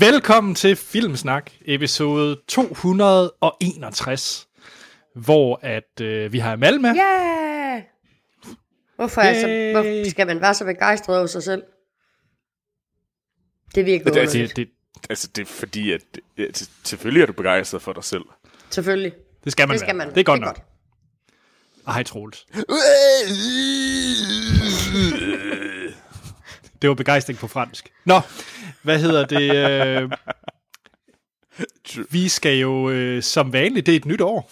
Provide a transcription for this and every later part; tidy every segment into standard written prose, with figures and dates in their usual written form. Velkommen til Filmsnak, episode 261, hvor at vi har Mal med. Yeah! Hvorfor skal man være så begejstret over sig selv? Det virker godt. Det er fordi, at selvfølgelig er du begejstret for dig selv. Selvfølgelig. Det skal man være. Det er godt nok. Ej, Troels. Det var begejstring på fransk. Nå, hvad hedder det? Vi skal jo som vanligt, det er et nyt år.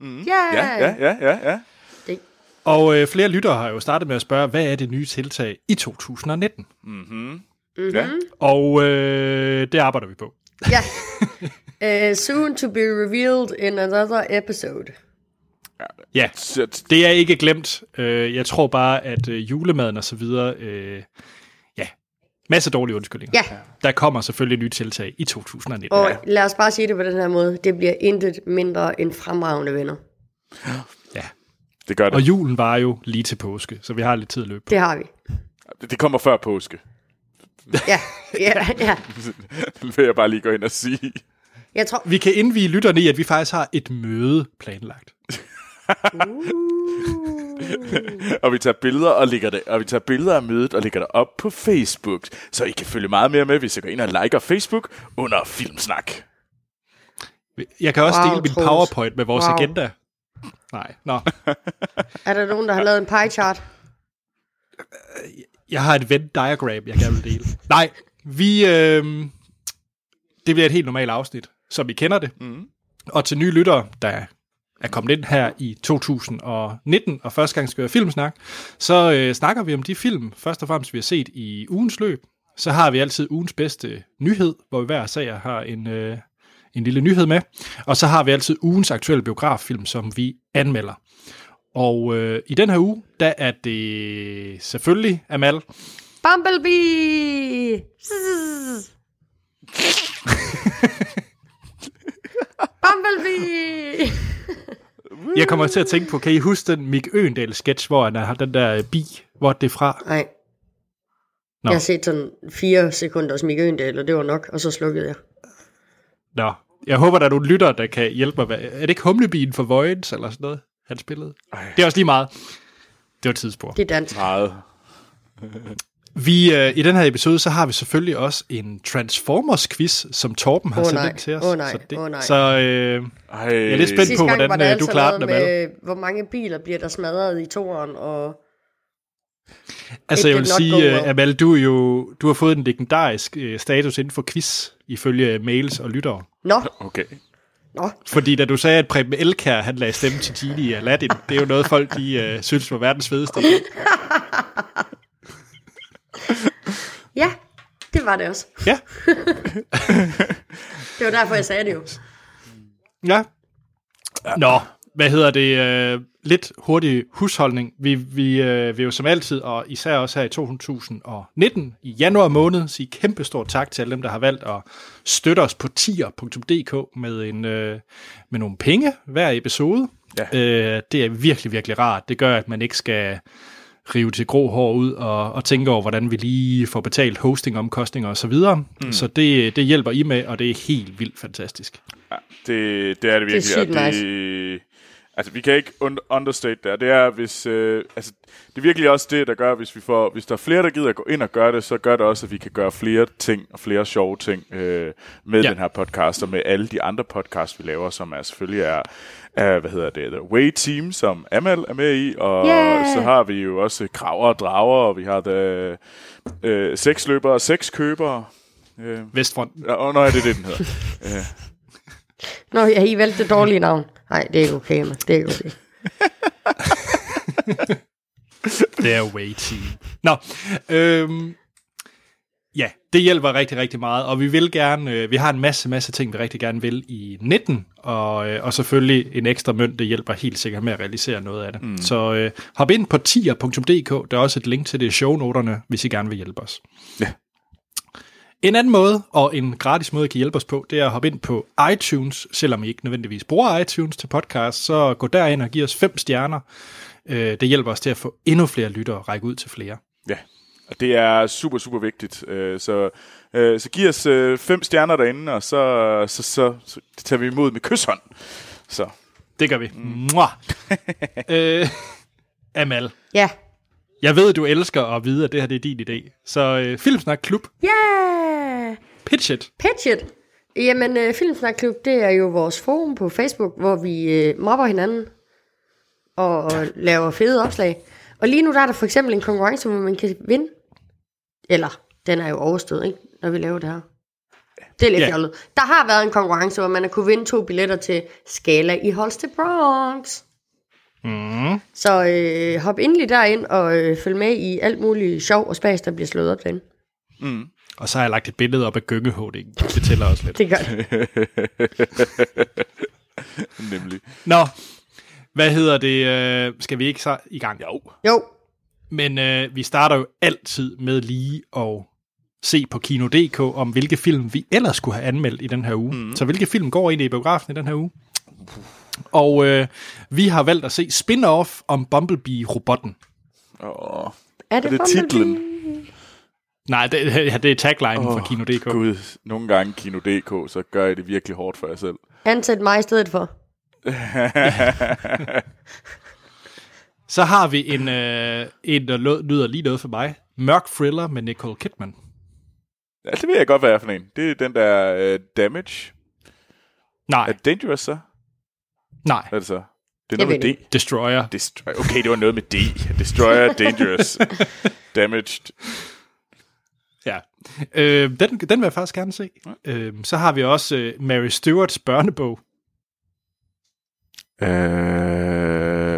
Mm. Yeah. Ja. Det. Og flere lyttere har jo startet med at spørge, hvad er det nye tiltag i 2019? Mm-hmm. Ja. Og det arbejder vi på. Ja. Soon to be revealed in another episode. Ja, det er ikke glemt. Jeg tror bare, at julemaden og så videre... Masser af dårlige undskyldninger. Ja. Der kommer selvfølgelig nye tiltag i 2019. Og lad os bare sige det på den her måde. Det bliver intet mindre end fremragende venner. Ja, det gør det. Og julen var jo lige til påske, så vi har lidt tid at løbe på. Det har vi. Det kommer før påske. Ja. Det vil jeg bare lige gå ind og sige. Jeg tror... Vi kan indvige lytterne i, at vi faktisk har et møde planlagt. Og vi tager billeder og lægger det, og vi tager billeder af mødet og lægger det op på Facebook, så I kan følge meget mere med, hvis I går ind og liker Facebook under Filmsnak. Jeg kan også dele min PowerPoint med vores agenda. Nej, nå. Er der nogen, der har lavet en pie chart? Jeg har et Venn diagram, jeg gerne vil dele. Nej, det bliver et helt normalt afsnit, som I kender det. Mm. Og til nye lyttere, der er kommet ind her i 2019, og første gang skal vi Filmsnak, så snakker vi om de film, først og fremmest vi har set i ugens løb. Så har vi altid ugens bedste nyhed, hvor vi hver sager har en lille nyhed med. Og så har vi altid ugens aktuelle biograffilm, som vi anmelder. Og i den her uge, der er det selvfølgelig Amal. Bumblebee! Bumblebee! Jeg kommer til at tænke på, kan I huske den Mick Øgendahl-sketch, hvor han har den der bi? Hvor er det fra? Nej. Nå. Jeg har set sådan 4 sekunder hos Mick Øgendahl, og det var nok, og så slukkede jeg. Nå, jeg håber, der er nogle lyttere, der kan hjælpe mig. Er det ikke Humlebien for Voyage eller sådan noget, han spillede? Det er også lige meget. Det var et tidsspor. Det er dansk. Meget. Vi, i den her episode, så har vi selvfølgelig også en Transformers-quiz, som Torben har sendt ind til os. Nej. Så jeg er lidt spændt på, hvordan du klarer den, Amal. Hvor mange biler bliver der smadret i toeren? Og... Altså, jeg vil sige, Amal, du har fået en legendarisk status inden for quiz, ifølge mails og lyttere. Nå. Fordi da du sagde, at Preben Elkjær, han lagde stemme til Genie i Aladdin, det er jo noget, folk de synes var verdens fedeste. Ja, det var det også. Ja. Det var derfor, jeg sagde det jo. Ja. Nå, hvad hedder det? Lidt hurtig husholdning. Vi vil jo som altid, og især også her i 2019, i januar måned, sige kæmpe stor tak til alle dem, der har valgt at støtte os på tier.dk med nogle penge hver episode. Ja. Det er virkelig, virkelig rart. Det gør, at man ikke skal... rive til grå hår ud og tænke over, hvordan vi lige får betalt hostingomkostninger og så videre. Mm. Så det hjælper I med, og det er helt vildt fantastisk. Ja, det er det virkelig. Det er nice. Altså, vi kan ikke understate det. Det er, hvis, det er virkelig også det, der gør, hvis der er flere, der gider at gå ind og gøre det, så gør det også, at vi kan gøre flere ting og flere sjove ting med den her podcast og med alle de andre podcasts, vi laver, som selvfølgelig er... The Way Team, som Amal er med i, og så har vi jo også kraver og drager, og vi har seksløbere og sekskøbere. Vestfronten. Nej, det den hedder. Nå, I valgte det dårlige navn. Nej, det er ikke okay, men det er okay. Det er Way Team. Nå, ja, det hjælper rigtig, rigtig meget, og vi vil gerne, vi har en masse ting, vi rigtig gerne vil i 19, og selvfølgelig en ekstra mønt, det hjælper helt sikkert med at realisere noget af det. Mm. Så hop ind på tier.dk, der er også et link til det i shownoterne, hvis I gerne vil hjælpe os. Ja. En anden måde, og en gratis måde, I kan hjælpe os på, det er at hoppe ind på iTunes, selvom I ikke nødvendigvis bruger iTunes til podcast, så gå derind og giv os 5 stjerner. Det hjælper os til at få endnu flere lyttere og række ud til flere. Ja. Og det er super, super vigtigt. Så giv os 5 stjerner derinde, og så tager vi imod med kysshånd. Så. Det gør vi. Amal. Ja. Jeg ved, du elsker at vide, at det her det er din idé. Så Filmsnak Klub. Ja! Yeah! Pitch it! Jamen, Filmsnak Klub, det er jo vores forum på Facebook, hvor vi mobber hinanden og laver fede opslag. Og lige nu der er der for eksempel en konkurrence, hvor man kan vinde. Eller, den er jo overstået, ikke? Når vi laver det her. Det er lidt fjollet. Yeah. Der har været en konkurrence, hvor man har kunne vinde 2 billetter til Skala i Holstebro. Så hop endelig derind og følg med i alt muligt sjov og spas, der bliver slået op derinde. Mm. Og så har jeg lagt et billede op af gyngehovedingen. Det tæller også lidt. Det gør det. Nemlig. Nå, hvad hedder det? Skal vi ikke så i gang? Jo. Men vi starter jo altid med lige at se på Kino.dk om, hvilke film vi ellers skulle have anmeldt i den her uge. Mm. Så hvilke film går egentlig i biografen i den her uge? Og vi har valgt at se spin-off om Bumblebee-robotten. Er det titlen? Nej, det er taglinen fra Kino.dk. Gud, nogle gange Kino.dk, så gør jeg det virkelig hårdt for jer selv. Ansæt mig i stedet for. Så har vi en der lyder lige noget for mig. Mørk thriller med Nicole Kidman. Ja, det ved jeg godt, hvad jeg er for en. Det er den der Damage. Nej. Er Dangerous så? Nej. Hvad er det så? Det er noget med D. Destroyer. Okay, det var noget med D. Destroyer, Dangerous, Damaged. Ja. Den vil jeg faktisk gerne se. Så har vi også Mary Stewarts børnebog.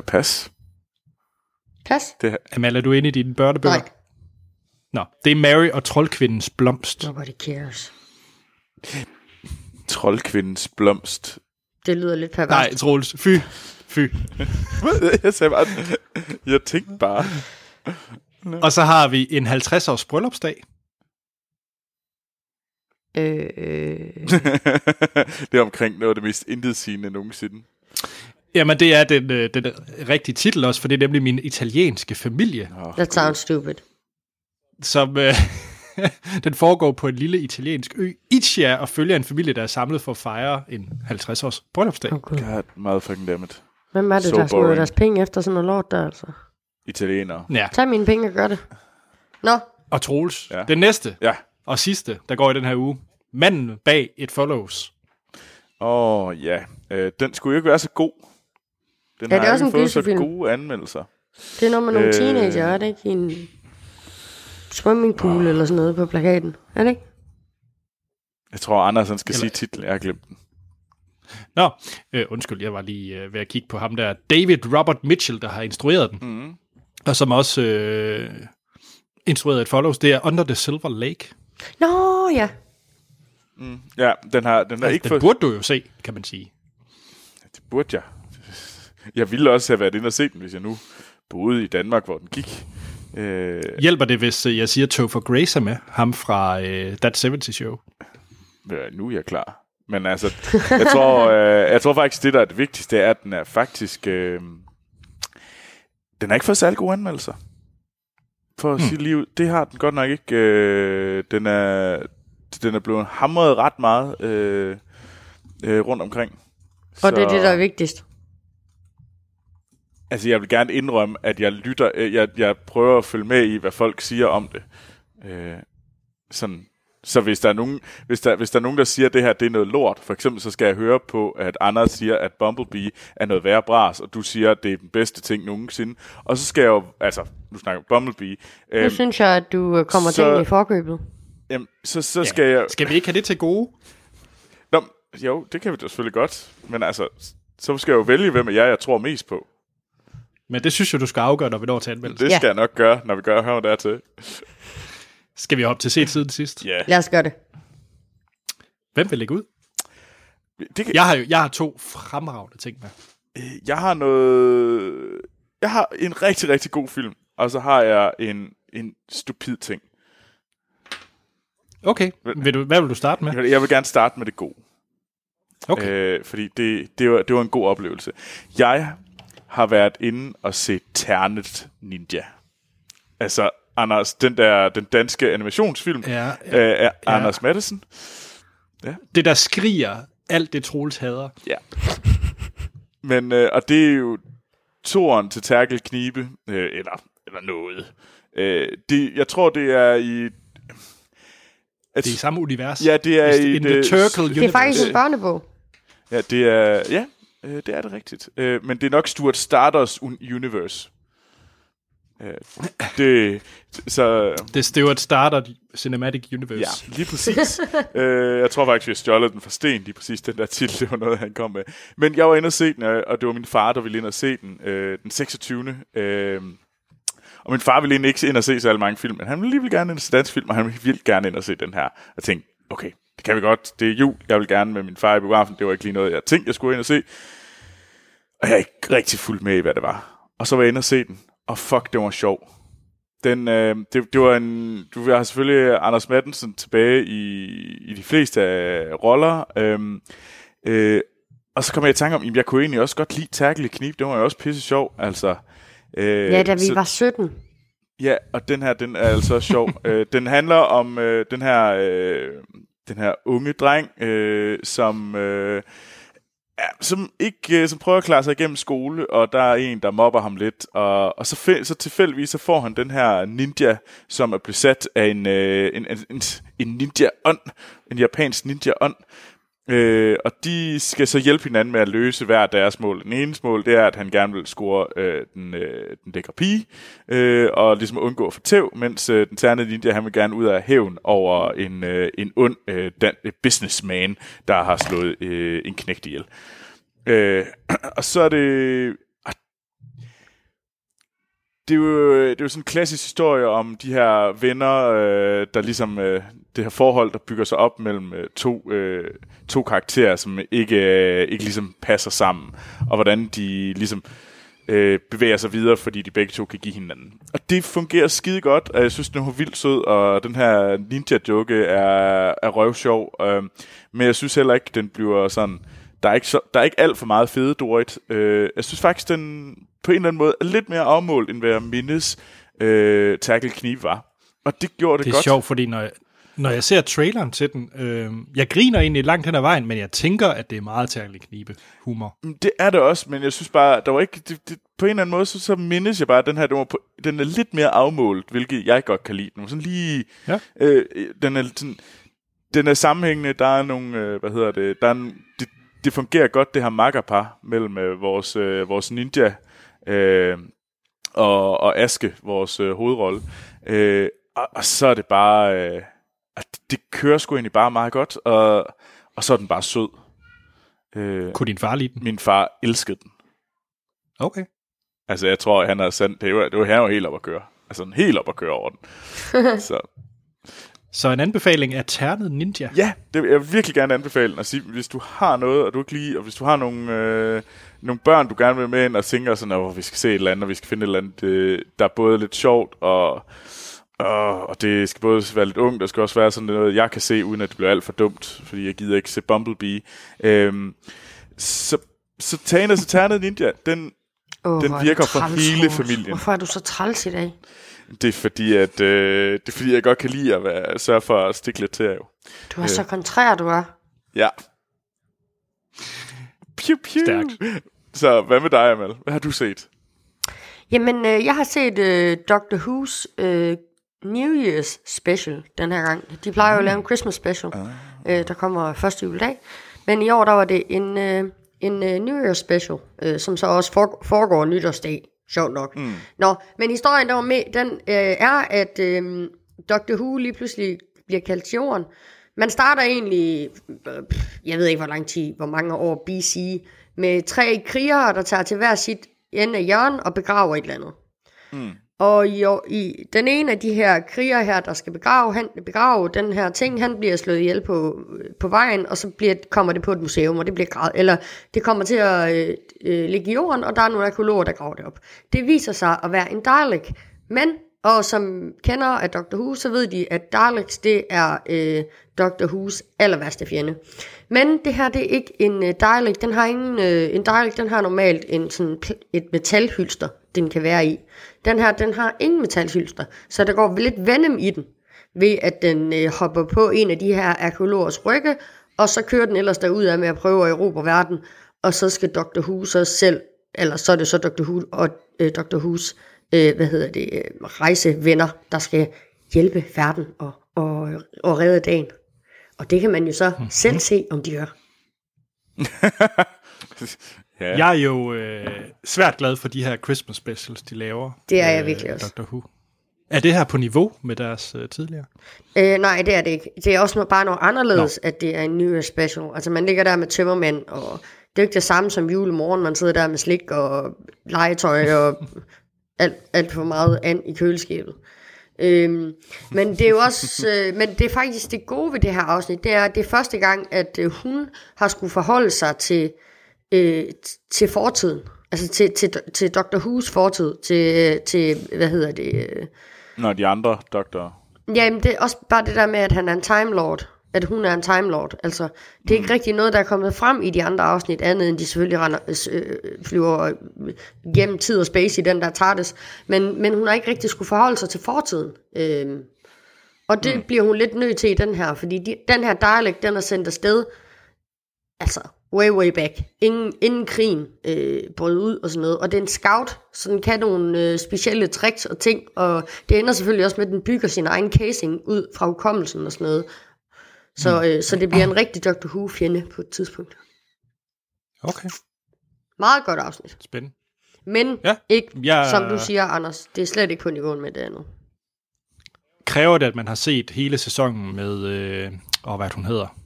Pas. Amal, er du inde i dine børnebøger? Nej. Nå, det er Mary og Troldkvindens blomst. Nobody cares. Troldkvindens blomst. Det lyder lidt perverst. Nej, Troels. Fy. Jeg tænkte bare. Og så har vi en 50-års bryllupsdag. Det er omkring noget af det mest intetsigende nogensinde. Jamen, det er den rigtige titel også, for det er nemlig Min italienske familie. That sounds stupid. Som... Den foregår på en lille italiensk ø, Ischia, og følger en familie, der er samlet for at fejre en 50-års bryllupsdag. Okay. God, motherfucking dammit. Hvem er det, der smutter deres penge efter sådan noget lort der, altså? Italienere. Ja. Tag mine penge og gør det. Nå. Og Troels, den næste og sidste, der går i den her uge. Manden bag It Follows. Den skulle jo ikke være så god. Den har ikke fået så gode anmeldelser. Det er noget med nogle teenager, er det ikke? En swimmingpool eller sådan noget på plakaten. Er det ikke? Jeg tror, Andersen skal sige titlen. Jeg har glemt den. Nå, undskyld, jeg var lige ved at kigge på ham der. David Robert Mitchell, der har instrueret den. Mm. Og som også instrueret It Follows. Det er Under the Silver Lake. Nå, ja. Mm. Ja, den har ikke fået... Den burde du jo se, kan man sige. Det burde jeg. Jeg ville også have været inde og se den, hvis jeg nu boede i Danmark, hvor den gik. Hjælper det, hvis jeg siger Topher Grace med ham fra That 70's Show? Nu er jeg klar. Men altså, jeg tror faktisk, det der er det vigtigste, er, at den er faktisk... den har ikke fået særlig gode anmeldelser. For at sige liv, det har den godt nok ikke. Den er blevet hamret ret meget rundt omkring. Og det er det, der er vigtigst. Altså, jeg vil gerne indrømme, at jeg lytter, jeg prøver at følge med i, hvad folk siger om det. Sådan. Så hvis der er nogen, der siger, at det her det er noget lort, for eksempel, så skal jeg høre på, at Anders siger, at Bumblebee er noget værre bras, og du siger, at det er den bedste ting nogensinde. Og så skal jeg jo, altså, nu snakker jeg om Bumblebee. Nu synes jeg, at du kommer til i forkøbet. Jamen, så skal jeg... Skal vi ikke have det til gode? Nå, jo, det kan vi da selvfølgelig godt. Men altså, så skal jeg jo vælge, hvem af jer, jeg tror mest på. Men det synes jeg, du skal afgøre, når vi når til anmeldelse. Det skal jeg nok gøre, når vi gør her og dertil. Skal vi hoppe til set siden sidst? Ja. Yeah. Lad os gøre det. Hvem vil lægge ud? Det kan... Jeg har 2 fremragende ting med. Jeg har en rigtig, rigtig god film, og så har jeg en stupid ting. Okay. Hvad vil du starte med? Jeg vil gerne starte med det gode. Okay. Fordi det var en god oplevelse. Jeg har været inde og se Ternet Ninja. Altså, Anders, den danske animationsfilm af Anders Matthesen. Ja. Det, der skriger alt det Troels hader. Ja. Men, og det er jo toren til Terkel i knibe, eller noget. Jeg tror, det er i... Det er i samme univers. Ja, det er i... Det er faktisk en børnebog. Ja, det er... Ja, det er det rigtigt. Men det er nok Stuart Stardust Universe. Det er Stuart Stardust Cinematic Universe. Ja, lige præcis. Jeg tror faktisk, vi har stjålet den fra Sten, lige præcis den der titel, det var noget, han kom med. Men jeg var inde og se den, og det var min far, der ville ind og se den den 26. Og min far ville ikke ind og se så mange film, men han ville alligevel gerne ind og se dansk film, og han ville vildt gerne ind og se den her. Jeg tænkte, okay, det kan vi godt, det er jul, jeg vil gerne med min far i biografen, det var ikke lige noget, jeg tænkte, jeg skulle ind og se. Og jeg er ikke rigtig fuldt med i, hvad det var. Og så var jeg inde og se den, og fuck, det var sjov. Det var en... Du har selvfølgelig Anders Matthesen tilbage i de fleste roller, og så kom jeg i tanke om, at jeg kunne egentlig også godt lide Terkel i knibe, det var jo også pisse sjov, altså... da vi var 17. Ja, og den her, den er altså sjov. Den handler om den her unge dreng, som prøver at klare sig igennem skole, og der er en, der mobber ham lidt, og så tilfældigvis så får han den her ninja, som er besat af en ninja-ånd, en japansk ninja-ånd. Og de skal så hjælpe hinanden med at løse hver deres mål. Den ene mål, det er, at han gerne vil score den lækre pige, og ligesom undgå at få tæv, mens den ternede ninja, han vil gerne ud af hævn over en ond businessman, der har slået en knægt ihjel. Og så er det... Det er jo sådan en klassisk historie om de her venner, der ligesom det her forhold, der bygger sig op mellem to karakterer, som ikke ligesom passer sammen, og hvordan de ligesom bevæger sig videre, fordi de begge to kan give hinanden. Og det fungerer skide godt, og jeg synes, den er vildt sød, og den her ninja-joke er røvsjov, men jeg synes heller ikke, den bliver sådan... Der er ikke alt for meget fede droid. Jeg synes faktisk, den på en eller anden måde er lidt mere afmålt, end hvad jeg mindes Terkel i knibe var. Og det gjorde det godt. Det er godt. Sjovt, fordi når jeg ser traileren til den, jeg griner egentlig langt hen ad vejen, men jeg tænker, at det er meget Terkel i knibe humor. Det er det også, men jeg synes bare, der var ikke... på en eller anden måde, så mindes jeg bare, at den her, den er lidt mere afmålt, hvilket jeg godt kan lide. Den var sådan lige... Ja. Den er sådan... Den er sammenhængende, der er nogle... Det fungerer godt, det her makkerpar mellem vores ninja og Aske, vores hovedrolle. Og så er det bare... det kører sgu egentlig bare meget godt, og så er den bare sød. Kunne din far lide den? Min far elskede den. Okay. Altså, jeg tror, han har sendt... Det var helt op at køre. Altså, helt op at køre over den. Så... Så en anbefaling er Ternet Ninja. Ja, jeg vil virkelig gerne anbefale den. Altså, hvis du har noget, og du ikke lige, og hvis du har nogle børn, du gerne vil med ind og tænker sådan, at vi skal se et eller andet, og vi skal finde et eller andet, der er både lidt sjovt, og det skal både være lidt ungt, og skal også være sådan noget, jeg kan se, uden at det bliver alt for dumt, fordi jeg gider ikke se Bumblebee. Så Ternet Ninja, den virker for hele familien. Hvorfor er du så træls i dag? Det er fordi, jeg godt kan lide at sørge for at stikke lidt til jo. Du er så kontrær, du er. Ja. Piu, piu. Stærkt. Så hvad med dig, Amal? Hvad har du set? Jamen, jeg har set Doctor Who's New Year's special den her gang. De plejer jo at lave en Christmas special, der kommer første juledag. Men i år, der var det en New Year's special, som så også foregår nytårsdag. Sjovt nok. Mm. Nå, men historien der var med, den er, at Doctor Who lige pludselig bliver kaldt til jorden. Man starter egentlig, jeg ved ikke hvor mange år BC, med 3 krigere, der tager til hver sit ende af hjørnet og begraver et eller andet. Mm. Og i den ene af de her krigere her, der skal begrave den her ting, han bliver slået ihjel på vejen, og så kommer det på et museum, og det bliver gravet, eller det kommer til at ligge i jorden, og der er nogle arkæologer, der graver det op. Det viser sig at være en Dalek, men Og som kender af Doctor Who, så ved de, at Daleks, det er Doctor Who's aller værste fjende. Men det her, det er ikke en Dalek. Den har ingen, en Dalek, den har normalt en, sådan, et metalhylster, den kan være i. Den her, den har ingen metalhylster, så der går lidt venom i den, ved at den hopper på en af de her arkeologers rygge, og så kører den ellers derudad med at prøve at erobre verden, og så skal Doctor Who så selv, eller så er det så Doctor Who og Doctor Who's rejsevenner, der skal hjælpe verden og redde dagen. Og det kan man jo så selv se, om de gør. Ja. Jeg er jo svært glad for de her Christmas specials, de laver. Det er jeg virkelig også. Doctor Who. Er det her på niveau med deres tidligere? Nej, det er det ikke. Det er også bare noget anderledes, at det er en New Year's special. Altså man ligger der med tømmermænd, og det er ikke det samme som julemorgen. Man sidder der med slik og legetøj og alt for meget an i køleskabet. Men det er jo også, men det er faktisk det gode ved det her afsnit, det er, at det er første gang, at hun har skulle forholde sig til fortiden, altså til Dr. Who's fortid, til når de andre doktorer. Jamen det er også bare det der med, at han er en Time Lord, at hun er en Time Lord. Altså det er ikke rigtig noget, der er kommet frem i de andre afsnit, andet end de selvfølgelig flyver gennem tid og space i den der TARDIS, men hun har ikke rigtig skulle forholde sig til fortiden, og det bliver hun lidt nødt til i den her, fordi den her dialekt, den er sendt afsted altså way back, inden krigen brød ud og sådan noget, og det er en scout, så den kan nogle specielle tricks og ting, og det ender selvfølgelig også med, at den bygger sin egen casing ud fra hukommelsen og sådan noget. Så det bliver en rigtig Doctor Who-fjende på et tidspunkt. Okay. Meget godt afsnit. Spændende. Men som du siger, Anders, det er slet ikke på niveauen med det andet. Kræver det, at man har set hele sæsonen med, hvad hun hedder?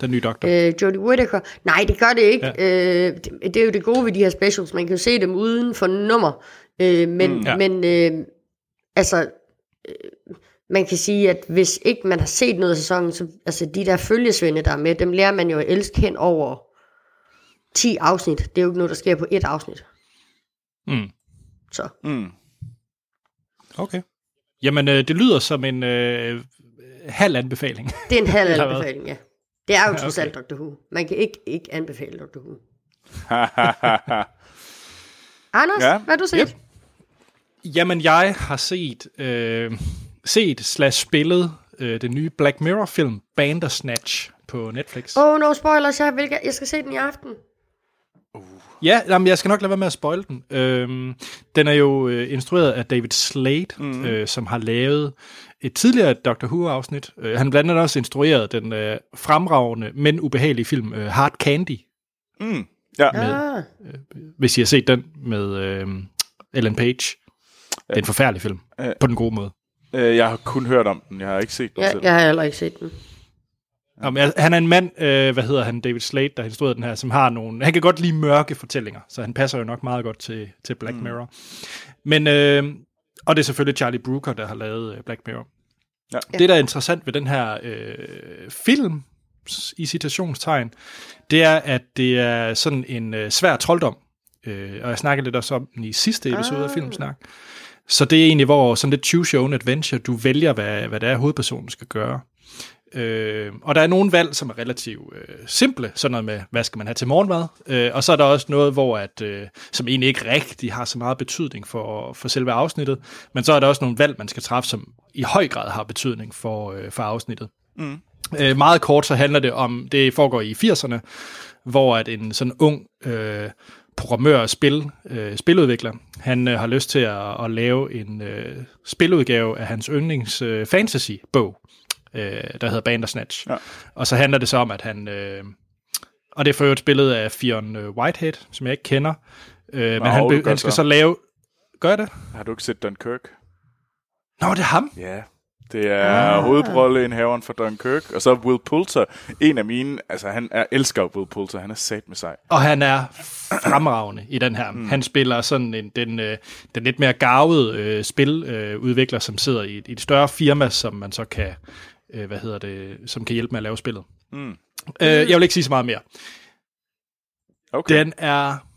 Den nye doktor. Jodie Whittaker. Nej, det gør det ikke. Ja. Det er jo det gode ved de her specials. Man kan jo se dem uden for nummer. Man kan sige, at hvis ikke man har set noget af sæsonen, så altså de der følgesvende, der er med, dem lærer man jo at elske hen over 10 afsnit. Det er jo ikke noget, der sker på et afsnit. Så. Okay. Jamen, det lyder som en halv anbefaling. Det er en halv anbefaling, ja. Det er jo trods alt Dr. Who. Man kan ikke anbefale Dr. Who. Anders, hvad har du set? Jamen, jeg har set/spillet den nye Black Mirror-film Bandersnatch på Netflix. No spoilers, jeg skal se den i aften. Ja, jamen, jeg skal nok lade være med at spoile den. Den er jo instrueret af David Slade, som har lavet et tidligere Doctor Who-afsnit. Han blandt andet også instrueret den fremragende, men ubehagelige film Hard Candy. Med, hvis I har set den med Ellen Page. Det er en forfærdelig film, på den gode måde. Jeg har kun hørt om den, jeg har ikke set den selv. Jeg har heller ikke set den. Jamen, han er en mand, David Slade, der instruerede den her, som har nogle... Han kan godt lide mørke fortællinger, så han passer jo nok meget godt til Black Mirror. Men, og det er selvfølgelig Charlie Brooker, der har lavet Black Mirror. Ja. Det, der er interessant ved den her film, i citationstegn, det er, at det er sådan en svær trolddom. Og jeg snakkede lidt også om den i sidste episode af Filmsnak. Så det er egentlig, hvor sådan lidt choose your own adventure, du vælger, hvad det er, hovedpersonen skal gøre. Og der er nogle valg, som er relativt simple, sådan noget med, hvad skal man have til morgenmad? Og så er der også noget, hvor som egentlig ikke rigtig har så meget betydning for selve afsnittet, men så er der også nogle valg, man skal træffe, som i høj grad har betydning for afsnittet. Meget kort, så handler det om, det foregår i 80'erne, hvor at en sådan ung... programmør og spiludvikler. Han har lyst til at lave en spiludgave af hans yndlings fantasy-bog, der hedder Bandersnatch. Ja. Og så handler det så om, at han... og det er for øvrigt spillet af Fionn Whitehead, som jeg ikke kender. Men han skal så lave... Gør det? Har du ikke set Dunkirk? Nå, det er ham? Ja. Det er hovedrolleindehaveren for Dunkirk, og så Will Poulter, en af mine, altså han elsker Will Poulter, han er sat med sig. Og han er fremragende i den her. Han spiller sådan den lidt mere garvede spiludvikler, som sidder i et større firma, som man så kan, som kan hjælpe med at lave spillet. Jeg vil ikke sige så meget mere. Okay. Den er...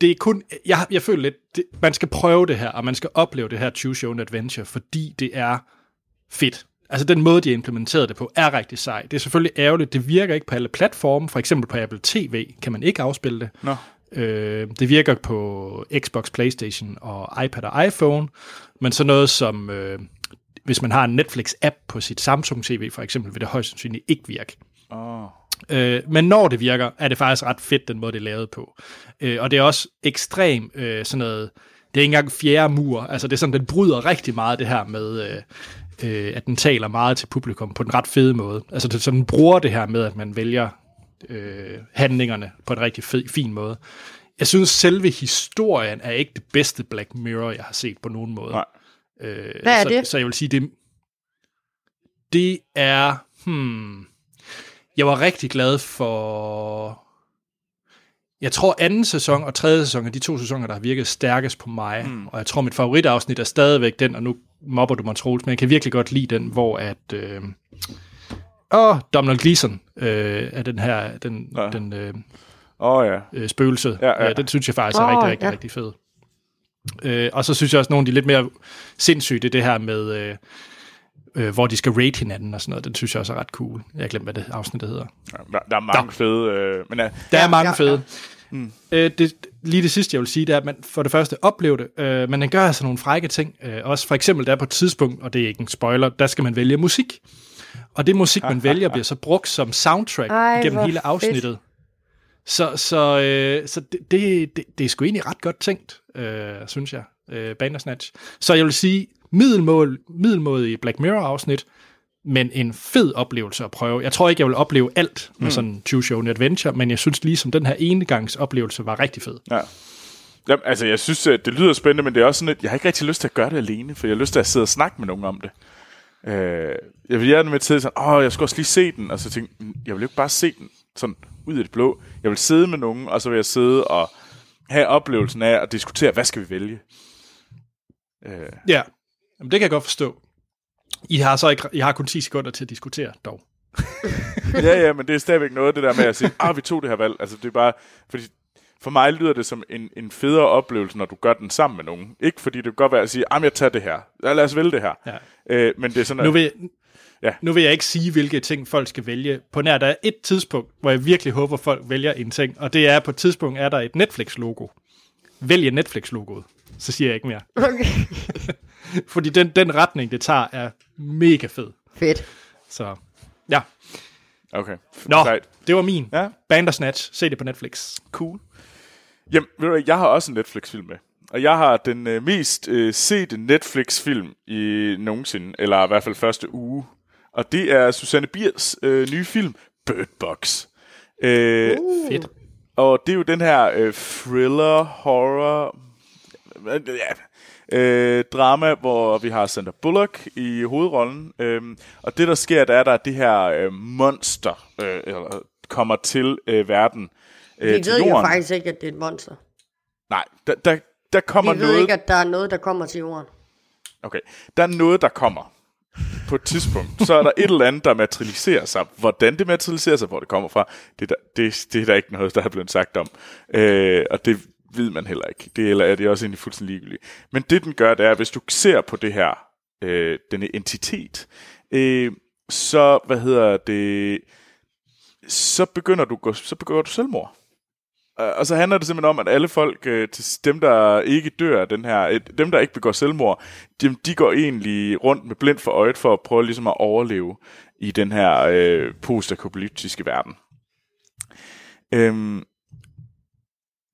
det er kun, jeg føler lidt, det, man skal prøve det her, og man skal opleve det her Choose Your Own Adventure, fordi det er fedt. Altså den måde, de implementerede det på, er rigtig sej. Det er selvfølgelig ærgerligt, det virker ikke på alle platforme, for eksempel på Apple TV kan man ikke afspille det. No. Det virker på Xbox, PlayStation og iPad og iPhone, men sådan noget som, hvis man har en Netflix-app på sit Samsung-TV for eksempel, vil det højst sandsynligt ikke virke. Oh. Men når det virker, er det faktisk ret fedt, den måde, det er lavet på. Og det er også ekstremt sådan noget, det er ikke engang fjerde mur, altså det er sådan, den bryder rigtig meget det her med, at den taler meget til publikum på en ret fed måde. Altså det, så den bruger det her med, at man vælger handlingerne på en rigtig fin måde. Jeg synes, selve historien er ikke det bedste Black Mirror, jeg har set på nogen måde. Nej. Hvad er det? Så jeg vil sige, det er... Jeg var rigtig glad for... Jeg tror, anden sæson og tredje sæson er de to sæsoner, der har virket stærkest på mig. Mm. Og jeg tror, mit favoritafsnit er stadigvæk den, og nu mobber du mig, Troels, men jeg kan virkelig godt lide den, hvor at... Domhnall Gleeson er den her... Spøgelset. Ja, den synes jeg faktisk er rigtig fed. Og så synes jeg også, nogle af de lidt mere sindssyge, det her med... hvor de skal rate hinanden og sådan noget. Den synes jeg også er ret cool. Jeg glemte, hvad det afsnit hedder. Ja, der er mange fede... Der er mange fede. Ja. Mm. Lige det sidste, jeg vil sige, det er, at man for det første oplever det, men den gør altså nogle frække ting. Også for eksempel, der er på et tidspunkt, og det er ikke en spoiler, der skal man vælge musik. Og det musik, man vælger, bliver så brugt som soundtrack gennem hele afsnittet. Fedt. Så det er sgu egentlig ret godt tænkt, synes jeg. Bandersnatch. Så jeg vil sige... middelmåde i Black Mirror-afsnit, men en fed oplevelse at prøve. Jeg tror ikke, jeg vil opleve alt med sådan en Choose Your Own Adventure, men jeg synes ligesom, den her enegangsoplevelse var rigtig fed. Ja. Jamen, altså, jeg synes, det lyder spændende, men det er også sådan lidt, jeg har ikke rigtig lyst til at gøre det alene, for jeg har lyst til at sidde og snakke med nogen om det. Jeg vil gerne med til sådan, jeg skulle også lige se den, og så tænkte jeg vil jo ikke bare se den sådan ud i det blå. Jeg vil sidde med nogen, og så vil jeg sidde og have oplevelsen af at diskutere, hvad skal vi vælge? Ja. Jamen, det kan jeg godt forstå. I har kun 10 sekunder til at diskutere, dog. ja, men det er stadigvæk noget, det der med at sige, vi tog det her valg. Altså, det er bare, fordi for mig lyder det som en federe oplevelse, når du gør den sammen med nogen. Ikke fordi det kan godt være at sige, jeg tager det her. Lad os vælge det her. Ja. Men det er sådan, nu vil jeg ikke sige, hvilke ting folk skal vælge. På nær, der er et tidspunkt, hvor jeg virkelig håber, folk vælger en ting. Og det er, på et tidspunkt er der et Netflix-logo. Vælg Netflix-logoet. Så siger jeg ikke mere. Okay. Fordi den retning, det tager, er mega fed. Fedt. Så, ja. Okay. Nå, det var min. Ja. Bandersnatch. Se det på Netflix. Cool. Jamen, ved du hvad, jeg har også en Netflix-film med. Og jeg har den mest sete Netflix-film i nogensinde, eller i hvert fald første uge. Og det er Susanne Biers nye film, Bird Box. Fedt. Og det er jo den her thriller, horror... drama, hvor vi har Sandra Bullock i hovedrollen. Og det, der sker, der er det her monster, kommer til verden. Vi ved jo faktisk ikke, at det er et monster. Nej, der kommer noget... Vi ved noget... ikke, at der er noget, der kommer til jorden. Okay, der er noget, der kommer på et tidspunkt. Så er der et eller andet, der materialiserer sig. Hvordan det materialiserer sig, hvor det kommer fra, det er der ikke noget, der er blevet sagt om. Og det... ved man heller ikke. Det er også egentlig fuldstændig ligegyldigt. Men det, den gør, det er, hvis du ser på det her, denne entitet, så, så begynder du selvmord. Og så handler det simpelthen om, at alle folk, dem, der ikke dør, dem, der ikke begår selvmord, de går egentlig rundt med blind for øjet for at prøve ligesom at overleve i den her postapokalyptiske verden.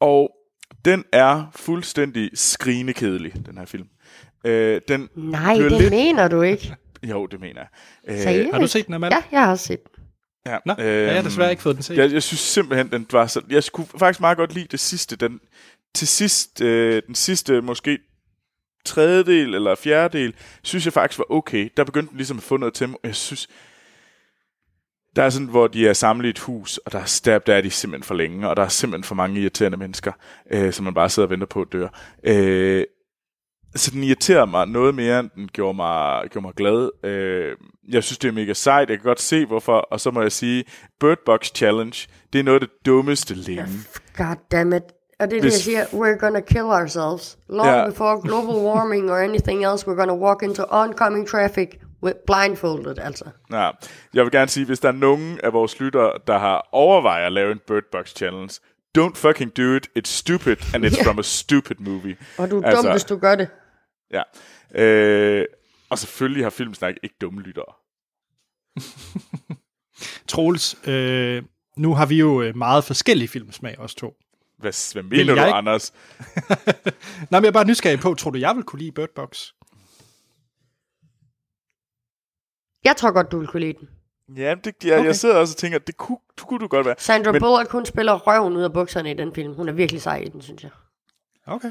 Og den er fuldstændig skrigende kedelig, den her film. Mener du ikke? Jo, det mener jeg. Har du set den, Amanda? Ja, jeg har også set den. Ja. Nå, jeg har desværre ikke fået den set. Jeg synes simpelthen, den var så... Jeg kunne faktisk meget godt lide det sidste. Den sidste, måske tredjedel eller fjerdedel, synes jeg faktisk var okay. Der begyndte den ligesom at få noget tempo. Jeg synes... Der er sådan, hvor de er samlet i et hus, og der er de simpelthen for længe, og der er simpelthen for mange irriterende mennesker, som man bare sidder og venter på at dør. Så den irriterer mig noget mere, end den gjorde mig glad. Jeg synes, det er mega sejt. Jeg kan godt se, hvorfor. Og så må jeg sige, Bird Box Challenge, det er noget af det dummeste længe. Goddammit. Og det er det, jeg siger, we're gonna kill ourselves. Long before global warming or anything else, we're gonna walk into oncoming traffic with blindfolded, altså. Ja. Jeg vil gerne sige, hvis der er nogen af vores lyttere, der har overvejet at lave en Bird Box Challenge, don't fucking do it, it's stupid, and it's from a stupid movie. Og du er dum, hvis du gør det. Ja. Og selvfølgelig har Filmsnak ikke dumme lyttere. Troels, nu har vi jo meget forskellige filmsmag, os to. Hvad mener du, Anders? Nej, men jeg er bare nysgerrig på, tror du, jeg vil kunne lide Bird Box? Jeg tror godt, du vil kunne lide den. Ja, jeg sidder også og tænker, det kunne du godt være. Sandra Bullock, hun spiller røven ud af bukserne i den film. Hun er virkelig sej i den, synes jeg. Okay.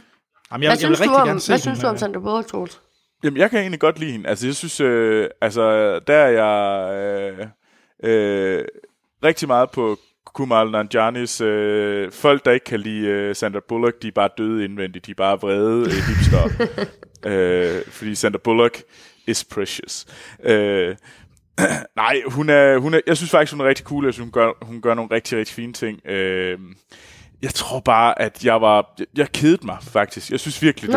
Jamen, hvad synes du om Sandra Bullock, Troels? Jamen, jeg kan egentlig godt lide hende. Altså, jeg synes, der er jeg rigtig meget på Kumail Nanjianis. Folk, der ikke kan lide Sandra Bullock, de er bare døde indvendigt. De er bare vrede hipster. Fordi Sandra Bullock is precious. Nej, hun er, jeg synes faktisk, hun er rigtig cool. Jeg synes, hun gør nogle rigtig, rigtig fine ting. Jeg tror bare, at jeg kedede mig faktisk. Jeg synes virkelig,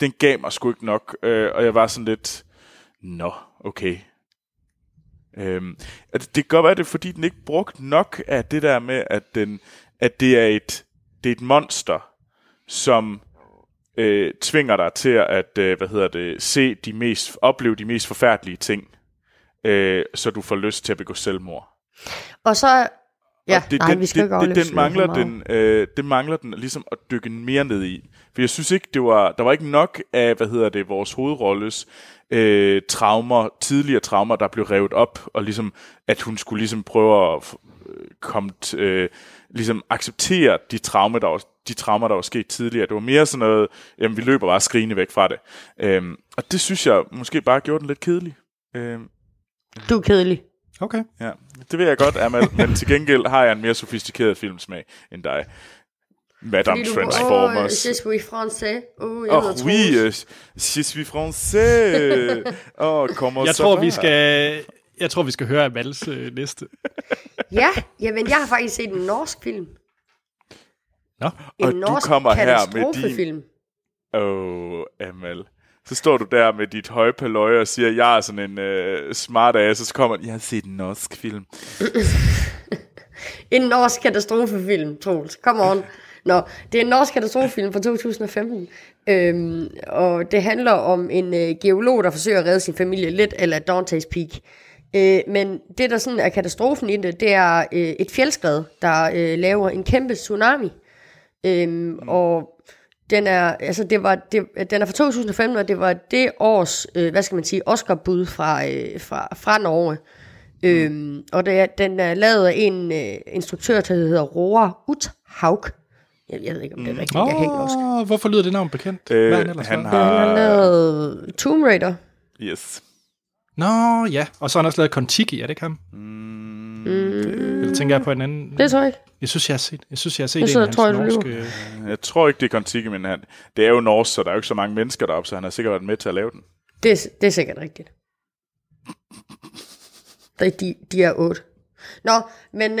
den gav mig sgu ikke nok. Og jeg var sådan lidt, okay. Det kan godt være, det er, fordi den ikke brugte nok af det der med, at det er et monster, som tvinger dig til at opleve de mest forfærdelige ting, så du får lyst til at begå selvmord. Og så det mangler den ligesom at dykke mere ned i. For jeg synes ikke, der var ikke nok af, vores hovedrolles tidligere traumer, der blev revet op, og ligesom, at hun skulle ligesom prøve at ligesom acceptere de traumer, der var sket tidligere. Det var mere sådan noget, jamen vi løber bare skrigende væk fra det. Og det synes jeg måske bare gjorde den lidt kedelig. Du er kedelig. Okay. Ja, det ved jeg godt, Amal, men til gengæld har jeg en mere sofistikeret filmsmag end dig. Madame Transformers. Je suis français. Je suis français. Jeg tror, vi skal høre Amals næste. Men jeg har faktisk set en norsk film. Nå? En og norsk katastrofefilm. Amal. Så står du der med dit høje paløje og siger, jeg er sådan en smart ass, og så kommer jeg har set en norsk film. En norsk katastrofefilm, Troels. Come on. Nå, det er en norsk katastrofefilm fra 2015, og det handler om en geolog, der forsøger at redde sin familie lidt, eller Dante's Peak. Men det, der sådan er katastrofen i det, det er et fjeldskred, der laver en kæmpe tsunami, og den er fra 2015, og det var det års, Oscar-bud fra Norge. Og den er lavet af en instruktør, der hedder Roar Uthaug. Jeg ved ikke, om det er rigtigt. Jeg kan ikke norsk. Hvorfor lyder det navn bekendt? Han har lavet Tomb Raider. Yes. Og så har han også lavet Kontiki, er det ikke ham? Eller tænker jeg på en anden? Det tror jeg ikke. Jeg tror ikke, det er Kontiki, men det er jo norsk, så der er jo ikke så mange mennesker deroppe, så han har sikkert været med til at lave den. Det er sikkert rigtigt. De er 8. Men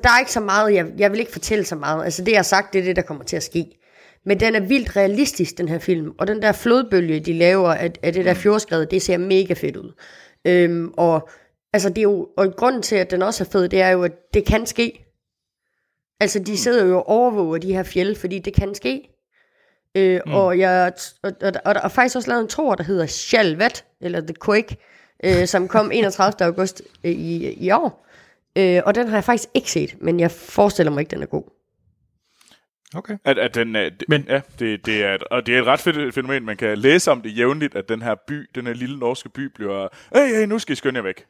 der er ikke så meget, jeg vil ikke fortælle så meget. Altså det, jeg har sagt, det er det, der kommer til at ske. Men den er vildt realistisk, den her film. Og den der flodbølge, de laver af det der fjordskred, det ser mega fedt ud. Og grunden til, at den også er fed, det er jo, at det kan ske. Altså, de sidder jo og overvåger de her fjelde, fordi det kan ske. Og faktisk også lavet en toer, der hedder Shalvat, eller The Quake, som kom 31. august i år. Og den har jeg faktisk ikke set, men jeg forestiller mig ikke, den er god. Okay. Det er et ret fedt fænomen. Man kan læse om det jævnligt, at den her by, den her lille norske by, bliver nu skal I skynde jer væk.